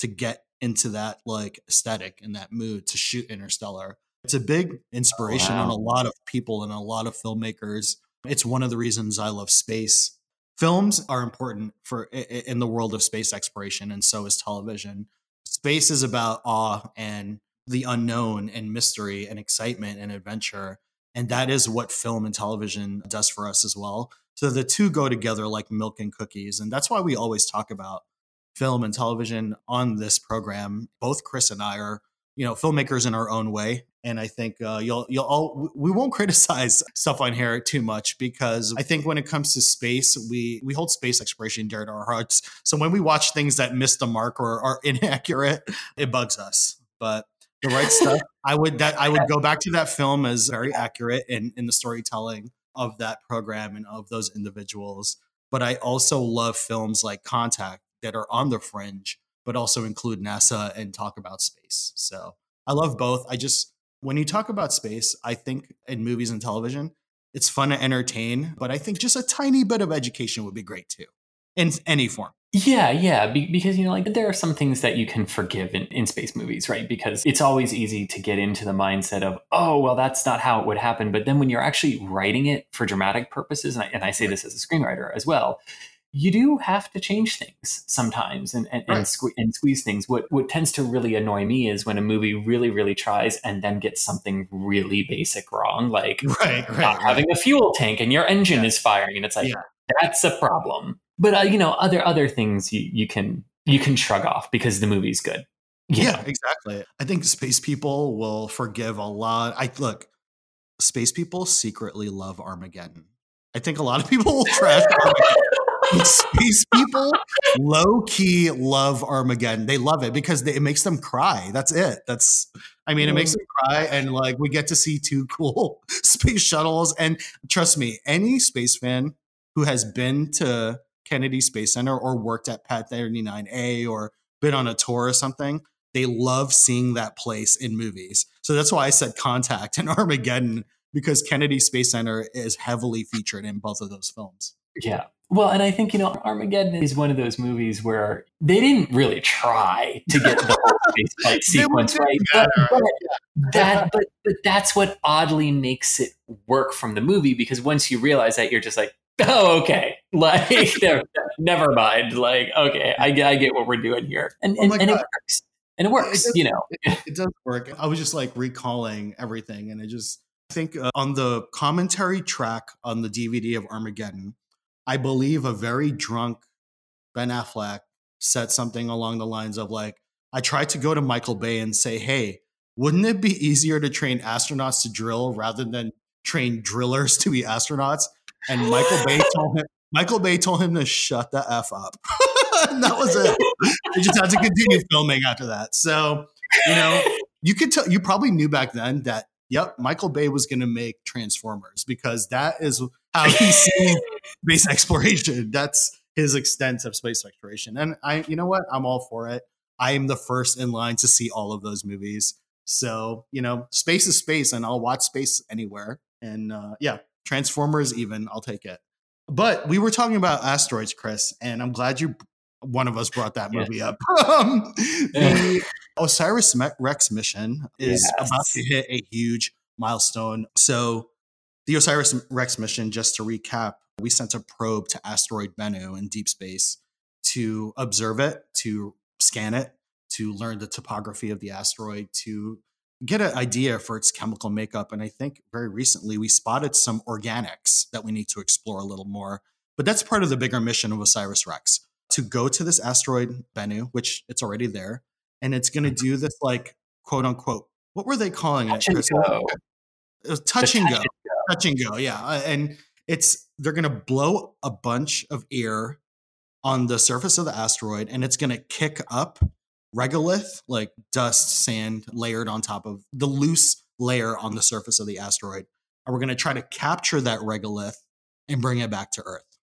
to get into that like aesthetic and that mood to shoot Interstellar. It's a big inspiration on a lot of people and a lot of filmmakers. It's one of the reasons I love space. Films are important for in the world of space exploration, and so is television. Space is about awe and the unknown and mystery and excitement and adventure, and that is what film and television does for us as well. So the two go together like milk and cookies, and that's why we always talk about film and television on this program. Both Chris and I are, you know, filmmakers in our own way, and I think we won't criticize stuff on here too much, because I think when it comes to space, we hold space exploration dear to our hearts. So when we watch things that miss the mark or are inaccurate, it bugs us. But The Right Stuff, I would go back to that film as very accurate in the storytelling of that program and of those individuals. But I also love films like Contact that are on the fringe, but also include NASA and talk about space. So I love both. When you talk about space, I think in movies and television, it's fun to entertain, but I think just a tiny bit of education would be great too, in any form. Yeah. Because, you know, like there are some things that you can forgive in space movies, right? Because it's always easy to get into the mindset of, oh, well, that's not how it would happen. But then when you're actually writing it for dramatic purposes, and I say this as a screenwriter as well, you do have to change things sometimes and squeeze things. What tends to really annoy me is when a movie really, really tries and then gets something really basic wrong, like having a fuel tank and your engine is firing. And it's like, that's a problem. But, you know, other things you can shrug off because the movie's good. Yeah, exactly. I think space people will forgive a lot. Space people secretly love Armageddon. I think a lot of people will trash Armageddon. Space people low-key love Armageddon. They love it because it makes them cry. That's it. It makes them cry, and like we get to see two cool space shuttles. And trust me, any space fan who has been to Kennedy Space Center or worked at Pad 39A or been on a tour or something, they love seeing that place in movies. So that's why I said Contact and Armageddon, because Kennedy Space Center is heavily featured in both of those films. Yeah. Well, and I think, you know, Armageddon is one of those movies where they didn't really try to get the whole space fight sequence right. But that's what oddly makes it work from the movie, because once you realize that, you're just like, oh, okay. Like, never mind. Like, okay, I get what we're doing here. And it works. And it works, you know. It does work. I was just like recalling everything. And I think on the commentary track on the DVD of Armageddon, I believe a very drunk Ben Affleck said something along the lines of like, I tried to go to Michael Bay and say, hey, wouldn't it be easier to train astronauts to drill rather than train drillers to be astronauts? And Michael Bay told him to shut the F up. And that was it. They just had to continue filming after that. So, you know, you could tell, you probably knew back then that, yep, Michael Bay was going to make Transformers, because that is how he sees space exploration. That's his extent of space exploration. And you know what? I'm all for it. I am the first in line to see all of those movies. So, you know, space is space, and I'll watch space anywhere. And Transformers even, I'll take it. But we were talking about asteroids, Chris, and I'm glad one of us brought that movie up. The OSIRIS-REx mission is about to hit a huge milestone. So The OSIRIS-REx mission, just to recap, we sent a probe to asteroid Bennu in deep space to observe it, to scan it, to learn the topography of the asteroid, to get an idea for its chemical makeup. And I think very recently we spotted some organics that we need to explore a little more. But that's part of the bigger mission of OSIRIS-REx, to go to this asteroid Bennu, which it's already there. And it's going to do this, like, quote unquote, what were they calling it? Touch and go. Touch and go. Yeah. And they're going to blow a bunch of air on the surface of the asteroid, and it's going to kick up regolith, like dust, sand layered on top of the loose layer on the surface of the asteroid. And we're going to try to capture that regolith and bring it back to Earth,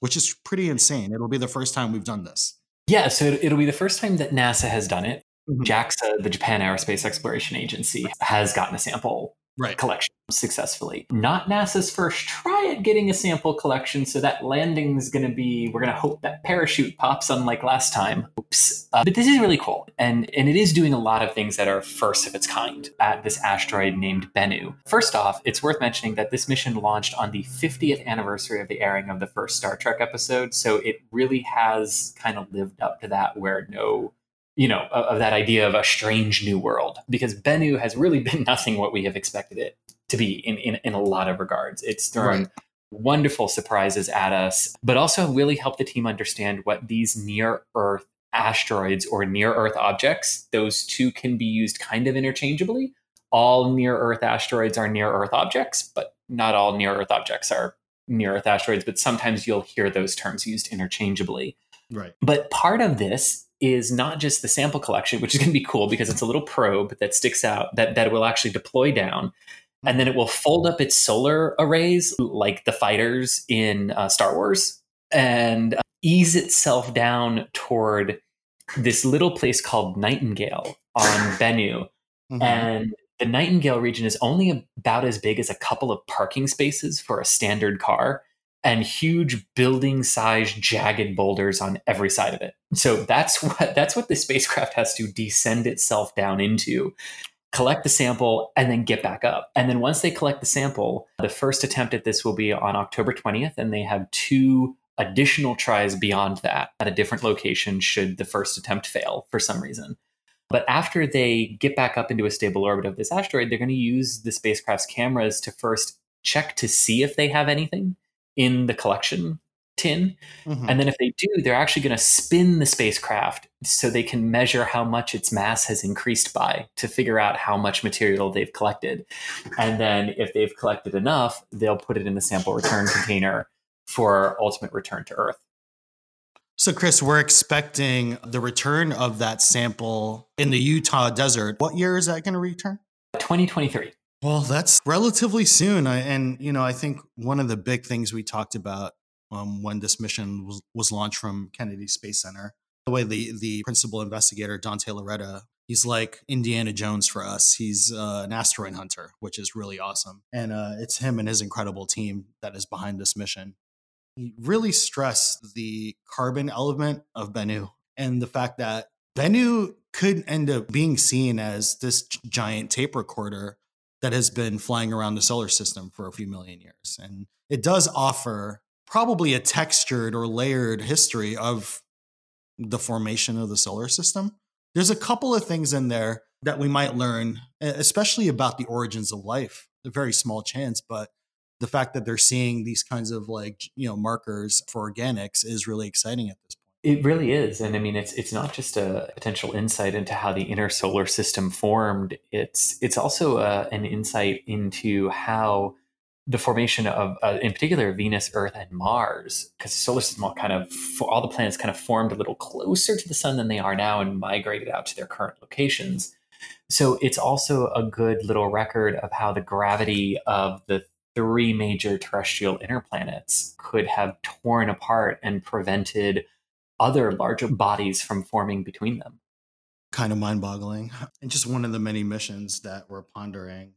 which is pretty insane. It'll be the first time we've done this. Yeah, so it'll be the first time that NASA has done it. Mm-hmm. JAXA, the Japan Aerospace Exploration Agency, has gotten a sample collection successfully. Not NASA's first try at getting a sample collection, so that landing is going to be, we're going to hope that parachute pops unlike last time. Oops. But this is really cool, and it is doing a lot of things that are first of its kind at this asteroid named Bennu. First off, it's worth mentioning that this mission launched on the 50th anniversary of the airing of the first Star Trek episode, so it really has kind of lived up to that, where of that idea of a strange new world, because Bennu has really been nothing what we have expected it to be in a lot of regards. It's thrown wonderful surprises at us, but also really helped the team understand what these near-Earth asteroids or near-Earth objects, those two can be used kind of interchangeably. All near-Earth asteroids are near-Earth objects, but not all near-Earth objects are near-Earth asteroids, but sometimes you'll hear those terms used interchangeably. Right. But part of this is not just the sample collection, which is going to be cool because it's a little probe that sticks out that will actually deploy down. And then it will fold up its solar arrays like the fighters in Star Wars and ease itself down toward this little place called Nightingale on Bennu. Mm-hmm. And the Nightingale region is only about as big as a couple of parking spaces for a standard car, and huge building-sized jagged boulders on every side of it. So that's what the spacecraft has to descend itself down into, collect the sample, and then get back up. And then once they collect the sample, the first attempt at this will be on October 20th, and they have two additional tries beyond that at a different location should the first attempt fail for some reason. But after they get back up into a stable orbit of this asteroid, they're going to use the spacecraft's cameras to first check to see if they have anything in the collection tin. Mm-hmm. And then if they do, they're actually going to spin the spacecraft so they can measure how much its mass has increased by to figure out how much material they've collected. And then if they've collected enough, they'll put it in the sample return container for ultimate return to Earth. So Chris, we're expecting the return of that sample in the Utah desert. What year is that going to return? 2023. Well, that's relatively soon. I think one of the big things we talked about when this mission was launched from Kennedy Space Center, the way the principal investigator, Dante Loretta, he's like Indiana Jones for us. He's an asteroid hunter, which is really awesome. And it's him and his incredible team that is behind this mission. He really stressed the carbon element of Bennu and the fact that Bennu could end up being seen as this giant tape recorder that has been flying around the solar system for a few million years. And it does offer probably a textured or layered history of the formation of the solar system. There's a couple of things in there that we might learn, especially about the origins of life, a very small chance, but the fact that they're seeing these kinds of markers for organics is really exciting at this point. It really is. And I mean, it's not just a potential insight into how the inner solar system formed. It's also an insight into how the formation of, in particular, Venus, Earth, and Mars, because the solar system all the planets kind of formed a little closer to the sun than they are now and migrated out to their current locations. So it's also a good little record of how the gravity of the three major terrestrial inner planets could have torn apart and prevented other larger bodies from forming between them. Kind of mind-boggling. And just one of the many missions that we're pondering,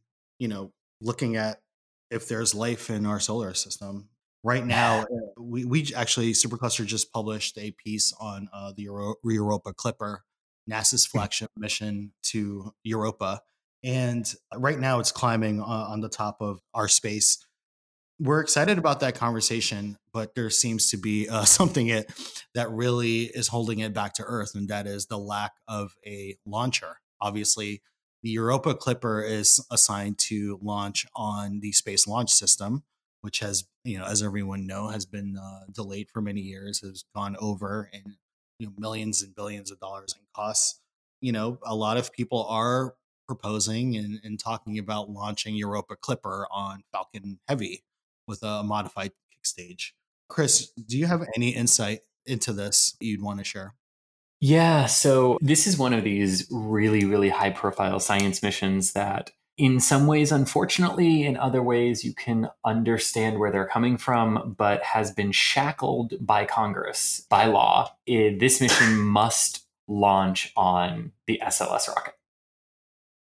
looking at if there's life in our solar system. Right now, we actually, Supercluster just published a piece on the Europa Clipper, NASA's flagship mission to Europa. And right now it's climbing on the top of our space we're excited about that conversation, but there seems to be something that really is holding it back to Earth, and that is the lack of a launcher. Obviously, the Europa Clipper is assigned to launch on the Space Launch System, which has, as everyone knows, has been delayed for many years, has gone over, and millions and billions of dollars in costs. A lot of people are proposing and talking about launching Europa Clipper on Falcon Heavy with a modified kick stage. Chris, do you have any insight into this you'd want to share? Yeah, so this is one of these really, really high-profile science missions that in some ways, unfortunately, in other ways, you can understand where they're coming from, but has been shackled by Congress, by law. This mission must launch on the SLS rocket.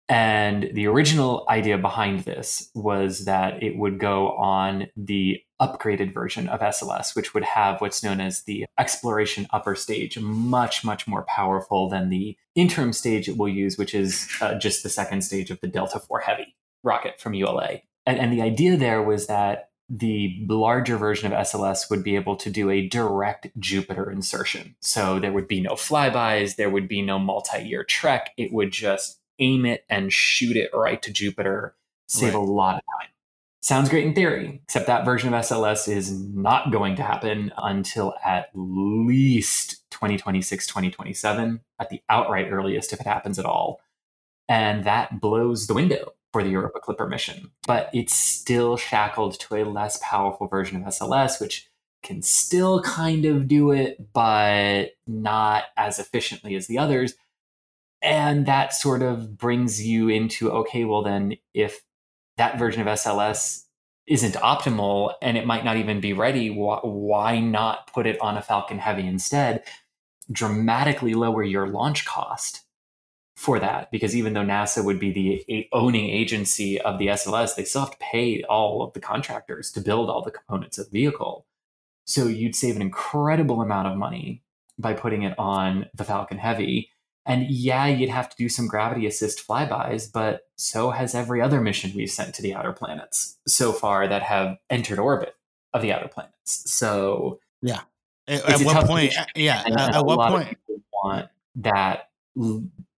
And the original idea behind this was that it would go on the upgraded version of SLS, which would have what's known as the exploration upper stage, much, much more powerful than the interim stage it will use, which is just the second stage of the Delta IV Heavy rocket from ULA. And the idea there was that the larger version of SLS would be able to do a direct Jupiter insertion. So there would be no flybys, there would be no multi-year trek. It would just aim it and shoot it right to Jupiter, save a lot of time. Sounds great in theory, except that version of SLS is not going to happen until at least 2026, 2027, at the outright earliest, if it happens at all. And that blows the window for the Europa Clipper mission. But it's still shackled to a less powerful version of SLS, which can still kind of do it, but not as efficiently as the others. And that sort of brings you into, okay, well then, if that version of SLS isn't optimal and it might not even be ready, why not put it on a Falcon Heavy instead? Dramatically lower your launch cost for that, because even though NASA would be the owning agency of the SLS, they still have to pay all of the contractors to build all the components of the vehicle. So you'd save an incredible amount of money by putting it on the Falcon Heavy. And yeah, you'd have to do some gravity assist flybys, but so has every other mission we've sent to the outer planets so far that have entered orbit of the outer planets. So yeah, at what point? Yeah, at what point? People want that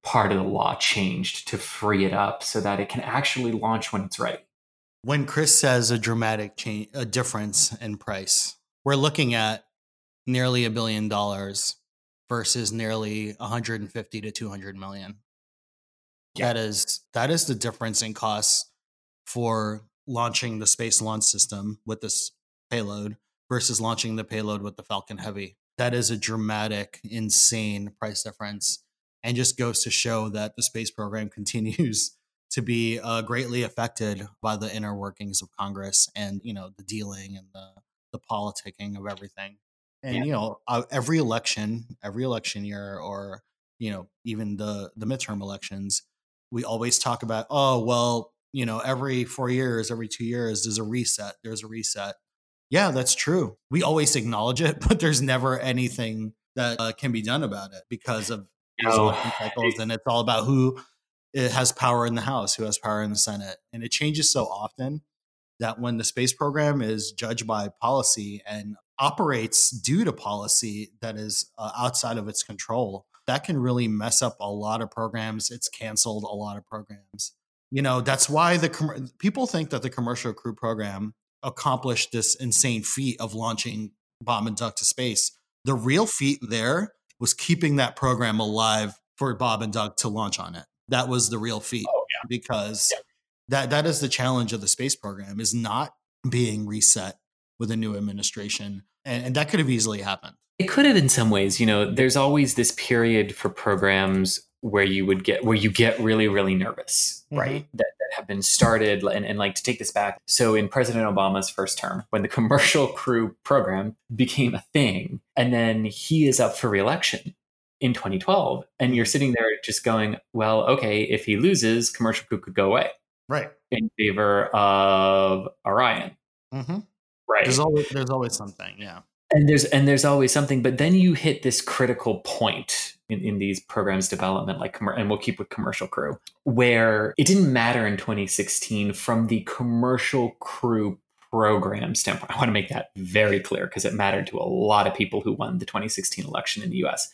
part of the law changed to free it up so that it can actually launch when it's ready. When Chris says a dramatic change, a difference in price, we're looking at nearly $1 billion. Versus nearly 150 to 200 million. Yeah. That is the difference in costs for launching the Space Launch System with this payload versus launching the payload with the Falcon Heavy. That is a dramatic, insane price difference, and just goes to show that the space program continues to be greatly affected by the inner workings of Congress and the dealing and the politicking of everything. And, yeah. Every election year, or, even the midterm elections, we always talk about, every 4 years, every 2 years, there's a reset. Yeah, that's true. We always acknowledge it, but there's never anything that can be done about it because of election cycles. And it's all about who has power in the House, who has power in the Senate. And it changes so often that when the space program is judged by policy and operates due to policy that is outside of its control, that can really mess up a lot of programs. It's canceled a lot of programs. That's why people think that the Commercial Crew Program accomplished this insane feat of launching Bomb and Doug to space. The real feat there was keeping that program alive for Bob and Doug to launch on it. That was the real feat, because that is the challenge of the space program, is not being reset with a new administration. And that could have easily happened. It could have in some ways. There's always this period for programs where you get really, really nervous, mm-hmm. right? That have been started and like to take this back. So in President Obama's first term, when the Commercial Crew Program became a thing, and then he is up for reelection in 2012, and you're sitting there just going, well, okay, if he loses, Commercial Crew could go away. Right. In favor of Orion. Mm-hmm. Right. There's always something, yeah. And there's always something, but then you hit this critical point in these programs' development, and we'll keep with Commercial Crew, where it didn't matter in 2016 from the Commercial Crew program standpoint. I want to make that very clear because it mattered to a lot of people who won the 2016 election in the US.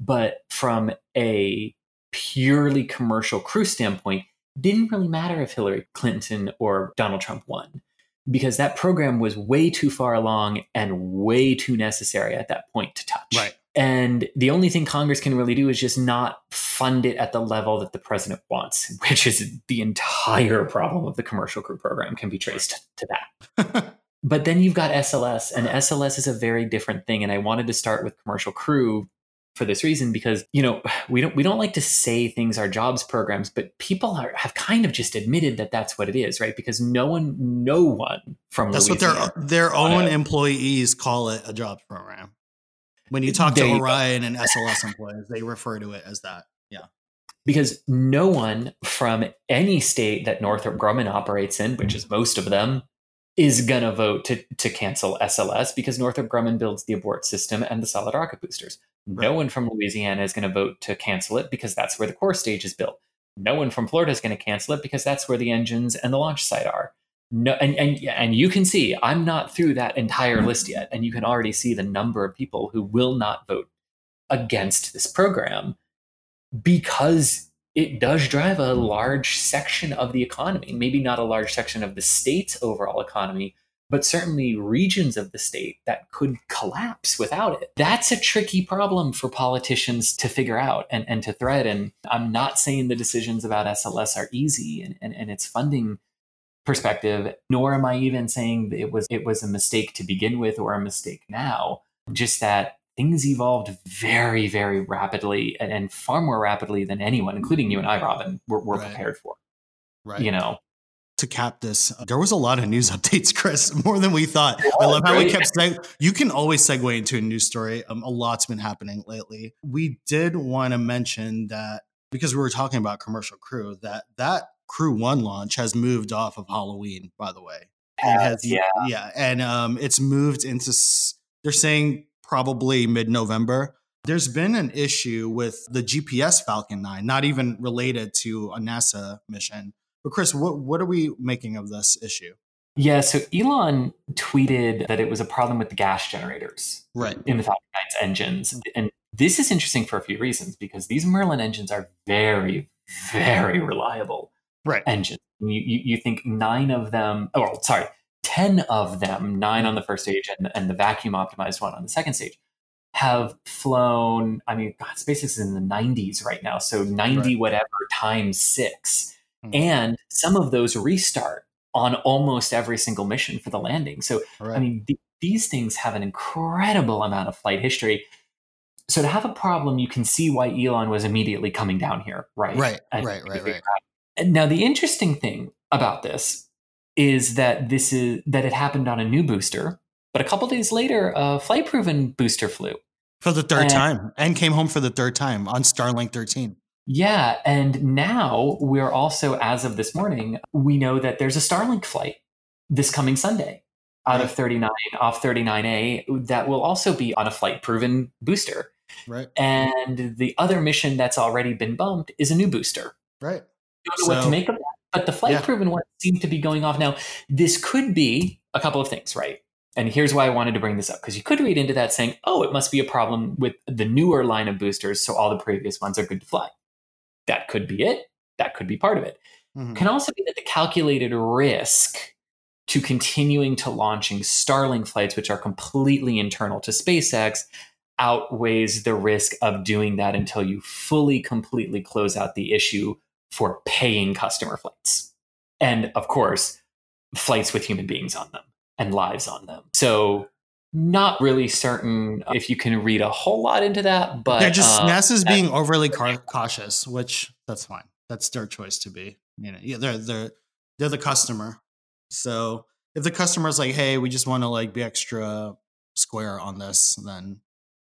But from a purely commercial crew standpoint, didn't really matter if Hillary Clinton or Donald Trump won, because that program was way too far along and way too necessary at that point to touch. Right. And the only thing Congress can really do is just not fund it at the level that the president wants, which is the entire problem of the commercial crew program can be traced to that. But then you've got SLS, and SLS is a very different thing. And I wanted to start with commercial crew for this reason, because, you know, we don't like to say things are jobs programs, but people have kind of just admitted that that's what it is, right? Because no one from that's Louisiana what their own employees call it a jobs program. When you talk to Orion and SLS employees, they refer to it as that. Yeah. Because no one from any state that Northrop Grumman operates in, which is most of them, is going to vote to cancel SLS, because Northrop Grumman builds the abort system and the solid rocket boosters. Right. No one from Louisiana is going to vote to cancel it because that's where the core stage is built. No one from Florida is going to cancel it because that's where the engines and the launch site are. No, and you can see, I'm not through that entire list yet, and you can already see the number of people who will not vote against this program because it does drive a large section of the economy, maybe not a large section of the state's overall economy, but certainly regions of the state that could collapse without it. That's a tricky problem for politicians to figure out and to thread. And I'm not saying the decisions about SLS are easy and its funding perspective, nor am I even saying that it was a mistake to begin with or a mistake now, just that things evolved very, very rapidly and far more rapidly than anyone, including you and I, Robin, were right. prepared for. Right. You know, to cap this, there was a lot of news updates, Chris, more than we thought. I love how we kept saying you can always segue into a news story. A lot's been happening lately. We did want to mention that, because we were talking about commercial crew, that Crew One launch has moved off of Halloween, by the way. And it's moved into, they're saying probably mid-November. There's been an issue with the GPS Falcon 9, not even related to a NASA mission. But Chris, what are we making of this issue? Yeah, so Elon tweeted that it was a problem with the gas generators in the Falcon 9's engines. And this is interesting for a few reasons, because these Merlin engines are very, very reliable. Right. Engines. You think 10 of them, 9 on the first stage and the vacuum optimized one on the second stage, have flown. I mean, God, SpaceX is in the 90s right now. So 90 whatever times 6. Mm-hmm. And some of those restart on almost every single mission for the landing. So, I mean, these things have an incredible amount of flight history. So to have a problem, you can see why Elon was immediately coming down here. Right. Right. And right. Now, the interesting thing about this is that it happened on a new booster, but a couple days later, a flight-proven booster flew. For the third time, and came home for the third time on Starlink 13. Yeah, and now we're also, as of this morning, we know that there's a Starlink flight this coming Sunday out of 39, off 39A, that will also be on a flight-proven booster. Right. And the other mission that's already been bumped is a new booster. Right. Don't know what to make of that, but the flight-proven ones seem to be going off now. This could be a couple of things, right? And here's why I wanted to bring this up, because you could read into that saying, oh, it must be a problem with the newer line of boosters, so all the previous ones are good to fly. That could be it. That could be part of it. Mm-hmm. Can also be that the calculated risk to continuing to launching Starlink flights, which are completely internal to SpaceX, outweighs the risk of doing that until you fully, completely close out the issue for paying customer flights. And of course, flights with human beings on them and lives on them. So not really certain if you can read a whole lot into that, but they're just NASA's being overly cautious, which that's fine. That's their choice to be. You know, yeah, they're the customer. So if the customer's like, hey, we just want to like be extra square on this, then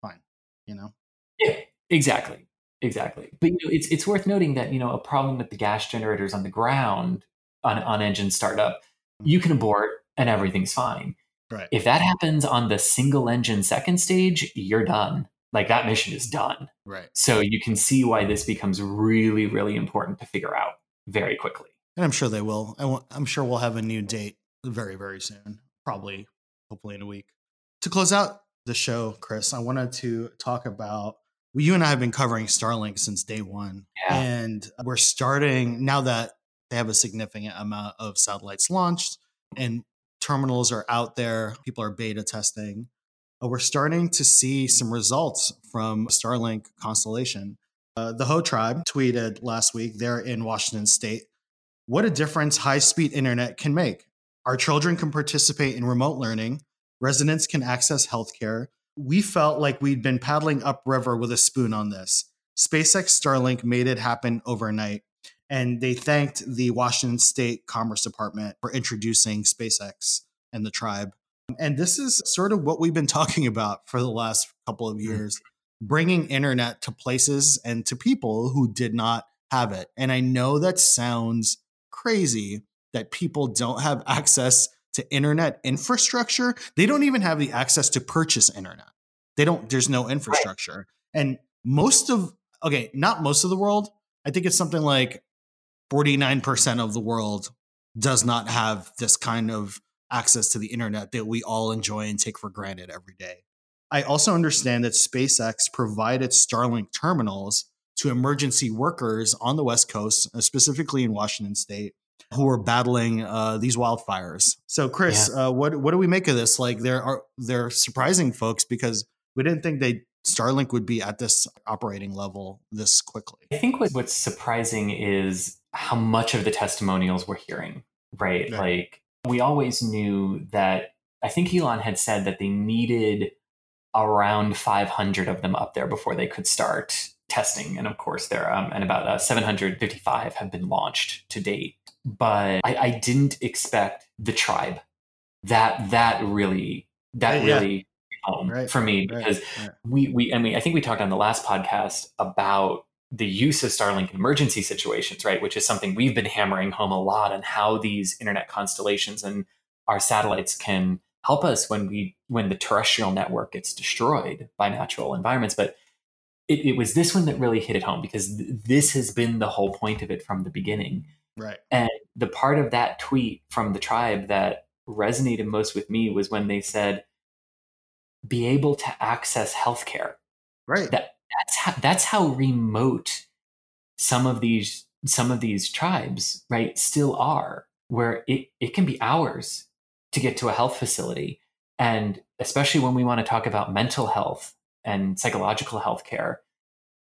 fine, you know? Yeah, exactly. Exactly. But you know, it's worth noting that, you know, a problem with the gas generators on the ground on engine startup, you can abort and everything's fine. Right. If that happens on the single engine second stage, you're done. Like that mission is done. Right. So you can see why this becomes really, really important to figure out very quickly. And I'm sure they will. I'm sure we'll have a new date very, very soon, probably, hopefully in a week. To close out the show, Chris, I wanted to talk about, you and I have been covering Starlink since day one, and we're starting, now that they have a significant amount of satellites launched and terminals are out there, people are beta testing, we're starting to see some results from Starlink constellation. The Ho Tribe tweeted last week, they're in Washington State, what a difference high-speed internet can make. Our children can participate in remote learning. Residents can access healthcare. We felt like we'd been paddling upriver with a spoon on this. SpaceX Starlink made it happen overnight. And they thanked the Washington State Commerce Department for introducing SpaceX and the tribe. And this is sort of what we've been talking about for the last couple of years, bringing internet to places and to people who did not have it. And I know that sounds crazy that people don't have access to internet infrastructure. They don't even have the access to purchase internet. They don't, there's no infrastructure. And most of, not most of the world, I think it's something like 49% of the world does not have this kind of access to the internet that we all enjoy and take for granted every day. I also understand that SpaceX provided Starlink terminals to emergency workers on the West Coast, specifically in Washington State, who are battling these wildfires. So, Chris, what do we make of this? Like, they're surprising folks because we didn't think Starlink would be at this operating level this quickly. I think what's surprising is how much of the testimonials we're hearing, right? Yeah. Like, we always knew that, I think Elon had said that they needed around 500 of them up there before they could start testing. And of course, there and about 755 have been launched to date. But I didn't expect the tribe. That really for me, because we I think we talked on the last podcast about the use of Starlink in emergency situations, right? Which is something we've been hammering home a lot on how these internet constellations and our satellites can help us when the terrestrial network gets destroyed by natural environments. But it was this one that really hit it home, because this has been the whole point of it from the beginning. Right. And the part of that tweet from the tribe that resonated most with me was when they said, be able to access healthcare. Right. That's how remote some of these tribes, right, still are, where it can be hours to get to a health facility. And especially when we want to talk about mental health and psychological healthcare,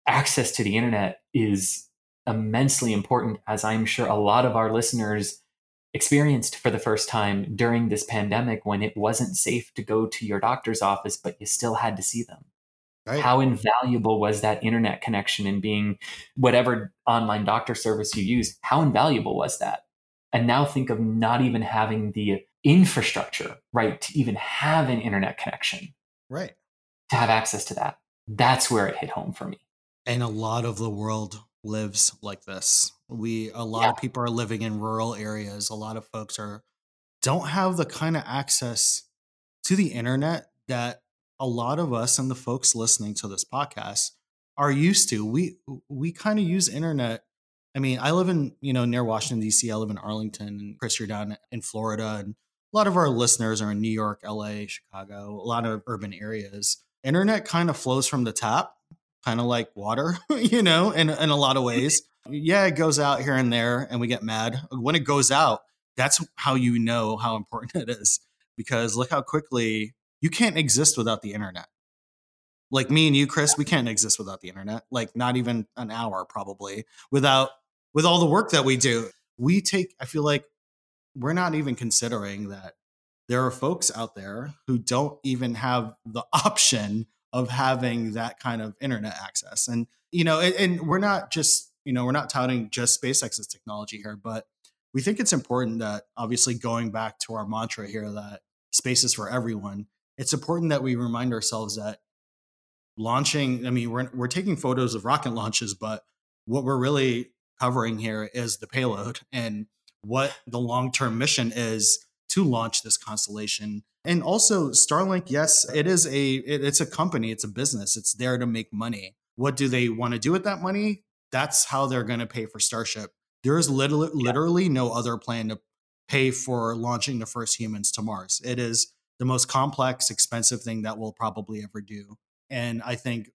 access to the internet is immensely important, as I'm sure a lot of our listeners experienced for the first time during this pandemic, when it wasn't safe to go to your doctor's office, but you still had to see them. Right. How invaluable was that internet connection, and being whatever online doctor service you used? How invaluable was that? And now think of not even having the infrastructure, right, to even have an internet connection, right, to have access to that. That's where it hit home for me. And a lot of the world lives like this. A lot of people are living in rural areas. A lot of folks don't have the kind of access to the internet that a lot of us and the folks listening to this podcast are used to. We kind of use internet. I mean, I live in, near Washington, D.C. I live in Arlington, and Chris, you're down in Florida, and a lot of our listeners are in New York, L.A., Chicago, a lot of urban areas. Internet kind of flows from the tap, kind of like water, in a lot of ways. Yeah, it goes out here and there, and we get mad. When it goes out, that's how you know how important it is, because look how quickly you can't exist without the internet. Like me and you, Chris, we can't exist without the internet, like not even an hour probably with all the work that we do. I feel like we're not even considering that there are folks out there who don't even have the option of having that kind of internet access. And, and we're not just, we're not touting just SpaceX's technology here, but we think it's important that, obviously going back to our mantra here, that space is for everyone. It's important that we remind ourselves that launching, I mean, we're taking photos of rocket launches, but what we're really covering here is the payload and what the long-term mission is to launch this constellation. And also Starlink, yes, it's a company, it's a business, it's there to make money. What do they want to do with that money? That's how they're going to pay for Starship. There is literally no other plan to pay for launching the first humans to Mars. It is the most complex, expensive thing that we'll probably ever do. And I think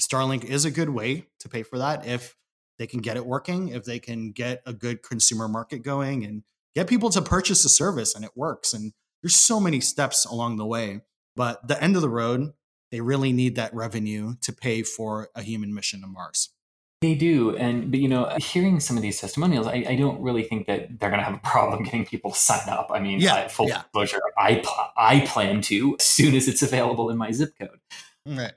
Starlink is a good way to pay for that if they can get it working, if they can get a good consumer market going and get people to purchase the service and it works. And there's so many steps along the way. But the end of the road, they really need that revenue to pay for a human mission to Mars. They do. But, you know, hearing some of these testimonials, I don't really think that they're going to have a problem getting people to sign up. I mean, full disclosure, I plan to as soon as it's available in my zip code. Right.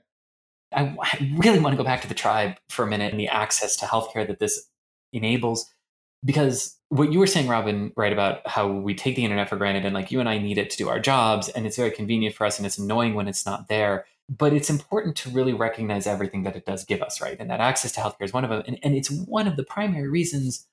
I really want to go back to the tribe for a minute and the access to healthcare that this enables, because what you were saying, Robin, right, about how we take the internet for granted and like you and I need it to do our jobs and it's very convenient for us and it's annoying when it's not there, but it's important to really recognize everything that it does give us, right? And that access to healthcare is one of them. And it's one of the primary reasons,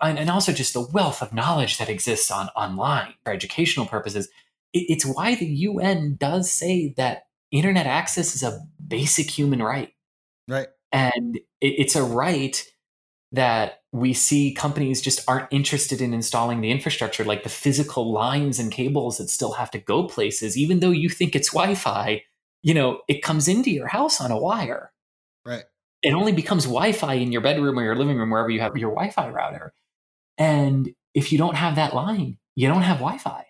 and also just the wealth of knowledge that exists online for educational purposes. It's why the UN does say that internet access is a basic human right. Right. And it's a right that we see companies just aren't interested in installing the infrastructure, like the physical lines and cables that still have to go places, even though you think it's Wi-Fi, you know, it comes into your house on a wire. Right. It only becomes Wi-Fi in your bedroom or your living room, wherever you have your Wi-Fi router. And if you don't have that line, you don't have Wi-Fi.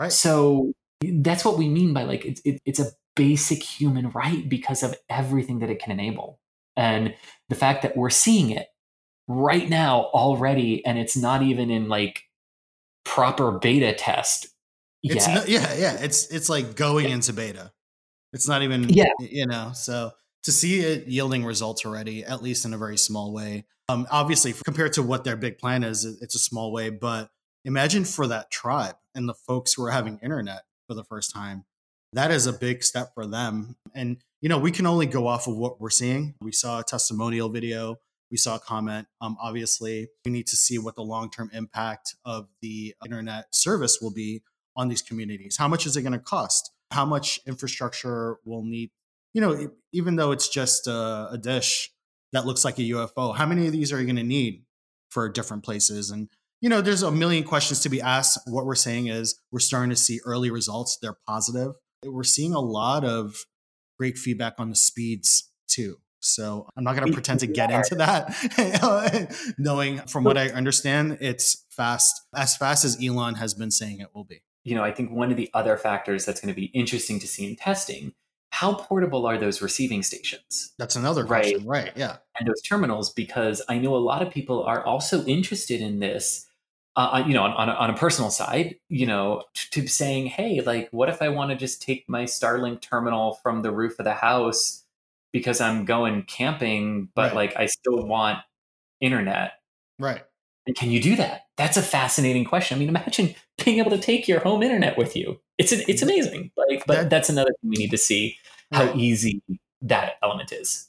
Right. So that's what we mean by like, it's a basic human right because of everything that it can enable. And the fact that we're seeing it right now already, and it's not even in like proper beta test yet. It's like going into beta. It's not even, you know, so to see it yielding results already, at least in a very small way. Obviously, compared to what their big plan is, it's a small way, but imagine for that tribe and the folks who are having internet for the first time. That is a big step for them. And, you know, we can only go off of what we're seeing. We saw a testimonial video. We saw a comment. Obviously, we need to see what the long-term impact of the internet service will be on these communities. How much is it going to cost? How much infrastructure we'll need? You know, even though it's just a dish that looks like a UFO, how many of these are you going to need for different places? And, you know, there's a million questions to be asked. What we're saying is we're starting to see early results. They're positive. We're seeing a lot of great feedback on the speeds too. So I'm not going to pretend to get into that, knowing from what I understand, it's fast as Elon has been saying it will be. You know, I think one of the other factors that's going to be interesting to see in testing, how portable are those receiving stations? That's another question, right? Yeah. And those terminals, because I know a lot of people are also interested in this. You know, on a personal side, you know, to saying, hey, like, what if I want to just take my Starlink terminal from the roof of the house because I'm going camping, but like, I still want internet. Right. And can you do that? That's a fascinating question. I mean, imagine being able to take your home internet with you. It's amazing. Like, but that's another thing we need to see how easy that element is.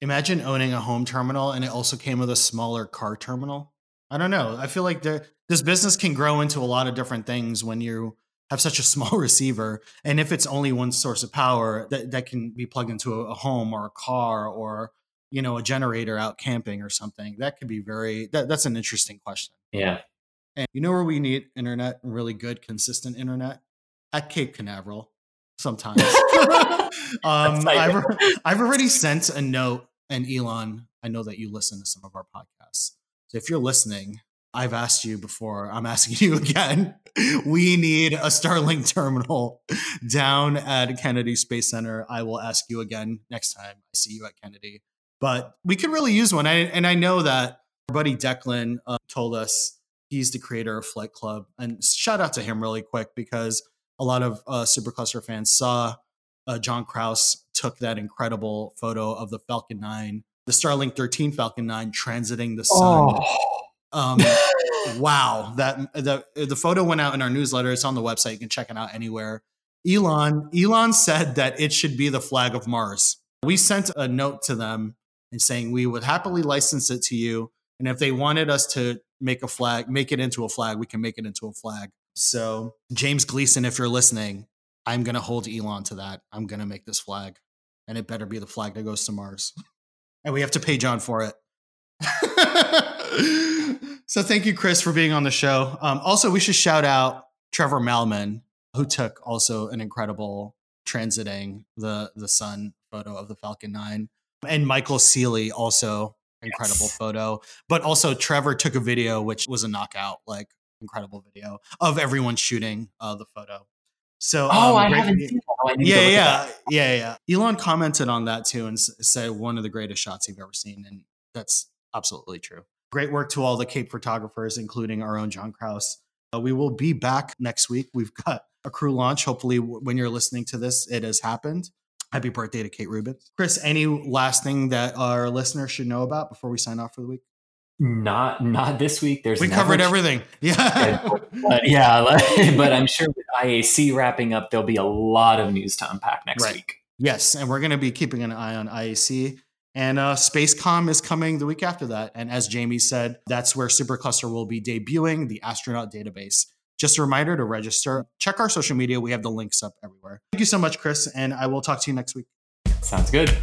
Imagine owning a home terminal and it also came with a smaller car terminal. I don't know. I feel like this business can grow into a lot of different things when you have such a small receiver. And if it's only one source of power that can be plugged into a home or a car or, you know, a generator out camping or something, that could be that's an interesting question. Yeah. And you know where we need internet, really good, consistent internet? At Cape Canaveral sometimes. I've already sent a note, and Elon, I know that you listen to some of our podcasts. So if you're listening, I've asked you before, I'm asking you again, we need a Starlink terminal down at Kennedy Space Center. I will ask you again next time I see you at Kennedy. But we could really use one. I know that our buddy Declan told us he's the creator of Flight Club. And shout out to him really quick, because a lot of Supercluster fans saw John Krause took that incredible photo of the Falcon 9. The Starlink 13 Falcon 9 transiting the sun. Wow. That the photo went out in our newsletter. It's on the website. You can check it out anywhere. Elon said that it should be the flag of Mars. We sent a note to them and saying we would happily license it to you. And if they wanted us to make a flag, make it into a flag, we can make it into a flag. So James Gleason, if you're listening, I'm going to hold Elon to that. I'm going to make this flag, and it better be the flag that goes to Mars. And we have to pay John for it. So thank you, Chris, for being on the show. Also, we should shout out Trevor Malman, who took also an incredible transiting the sun photo of the Falcon 9. And Michael Seeley, also incredible photo. But also Trevor took a video, which was a knockout, like incredible video of everyone shooting the photo. So I haven't seen that. Elon commented on that too and said one of the greatest shots you've ever seen, and that's absolutely true. Great work to all the Cape photographers, including our own John Krause. We will be back next week. We've got a crew launch. Hopefully, when you're listening to this, it has happened. Happy birthday to Kate Rubin. Chris, any last thing that our listeners should know about before we sign off for the week? Not this week. We covered everything. Yeah. But I'm sure with IAC wrapping up, there'll be a lot of news to unpack next week. Yes. And we're going to be keeping an eye on IAC, and SpaceCom is coming the week after that. And as Jamie said, that's where Supercluster will be debuting the astronaut database. Just a reminder to register, check our social media. We have the links up everywhere. Thank you so much, Chris. And I will talk to you next week. Sounds good.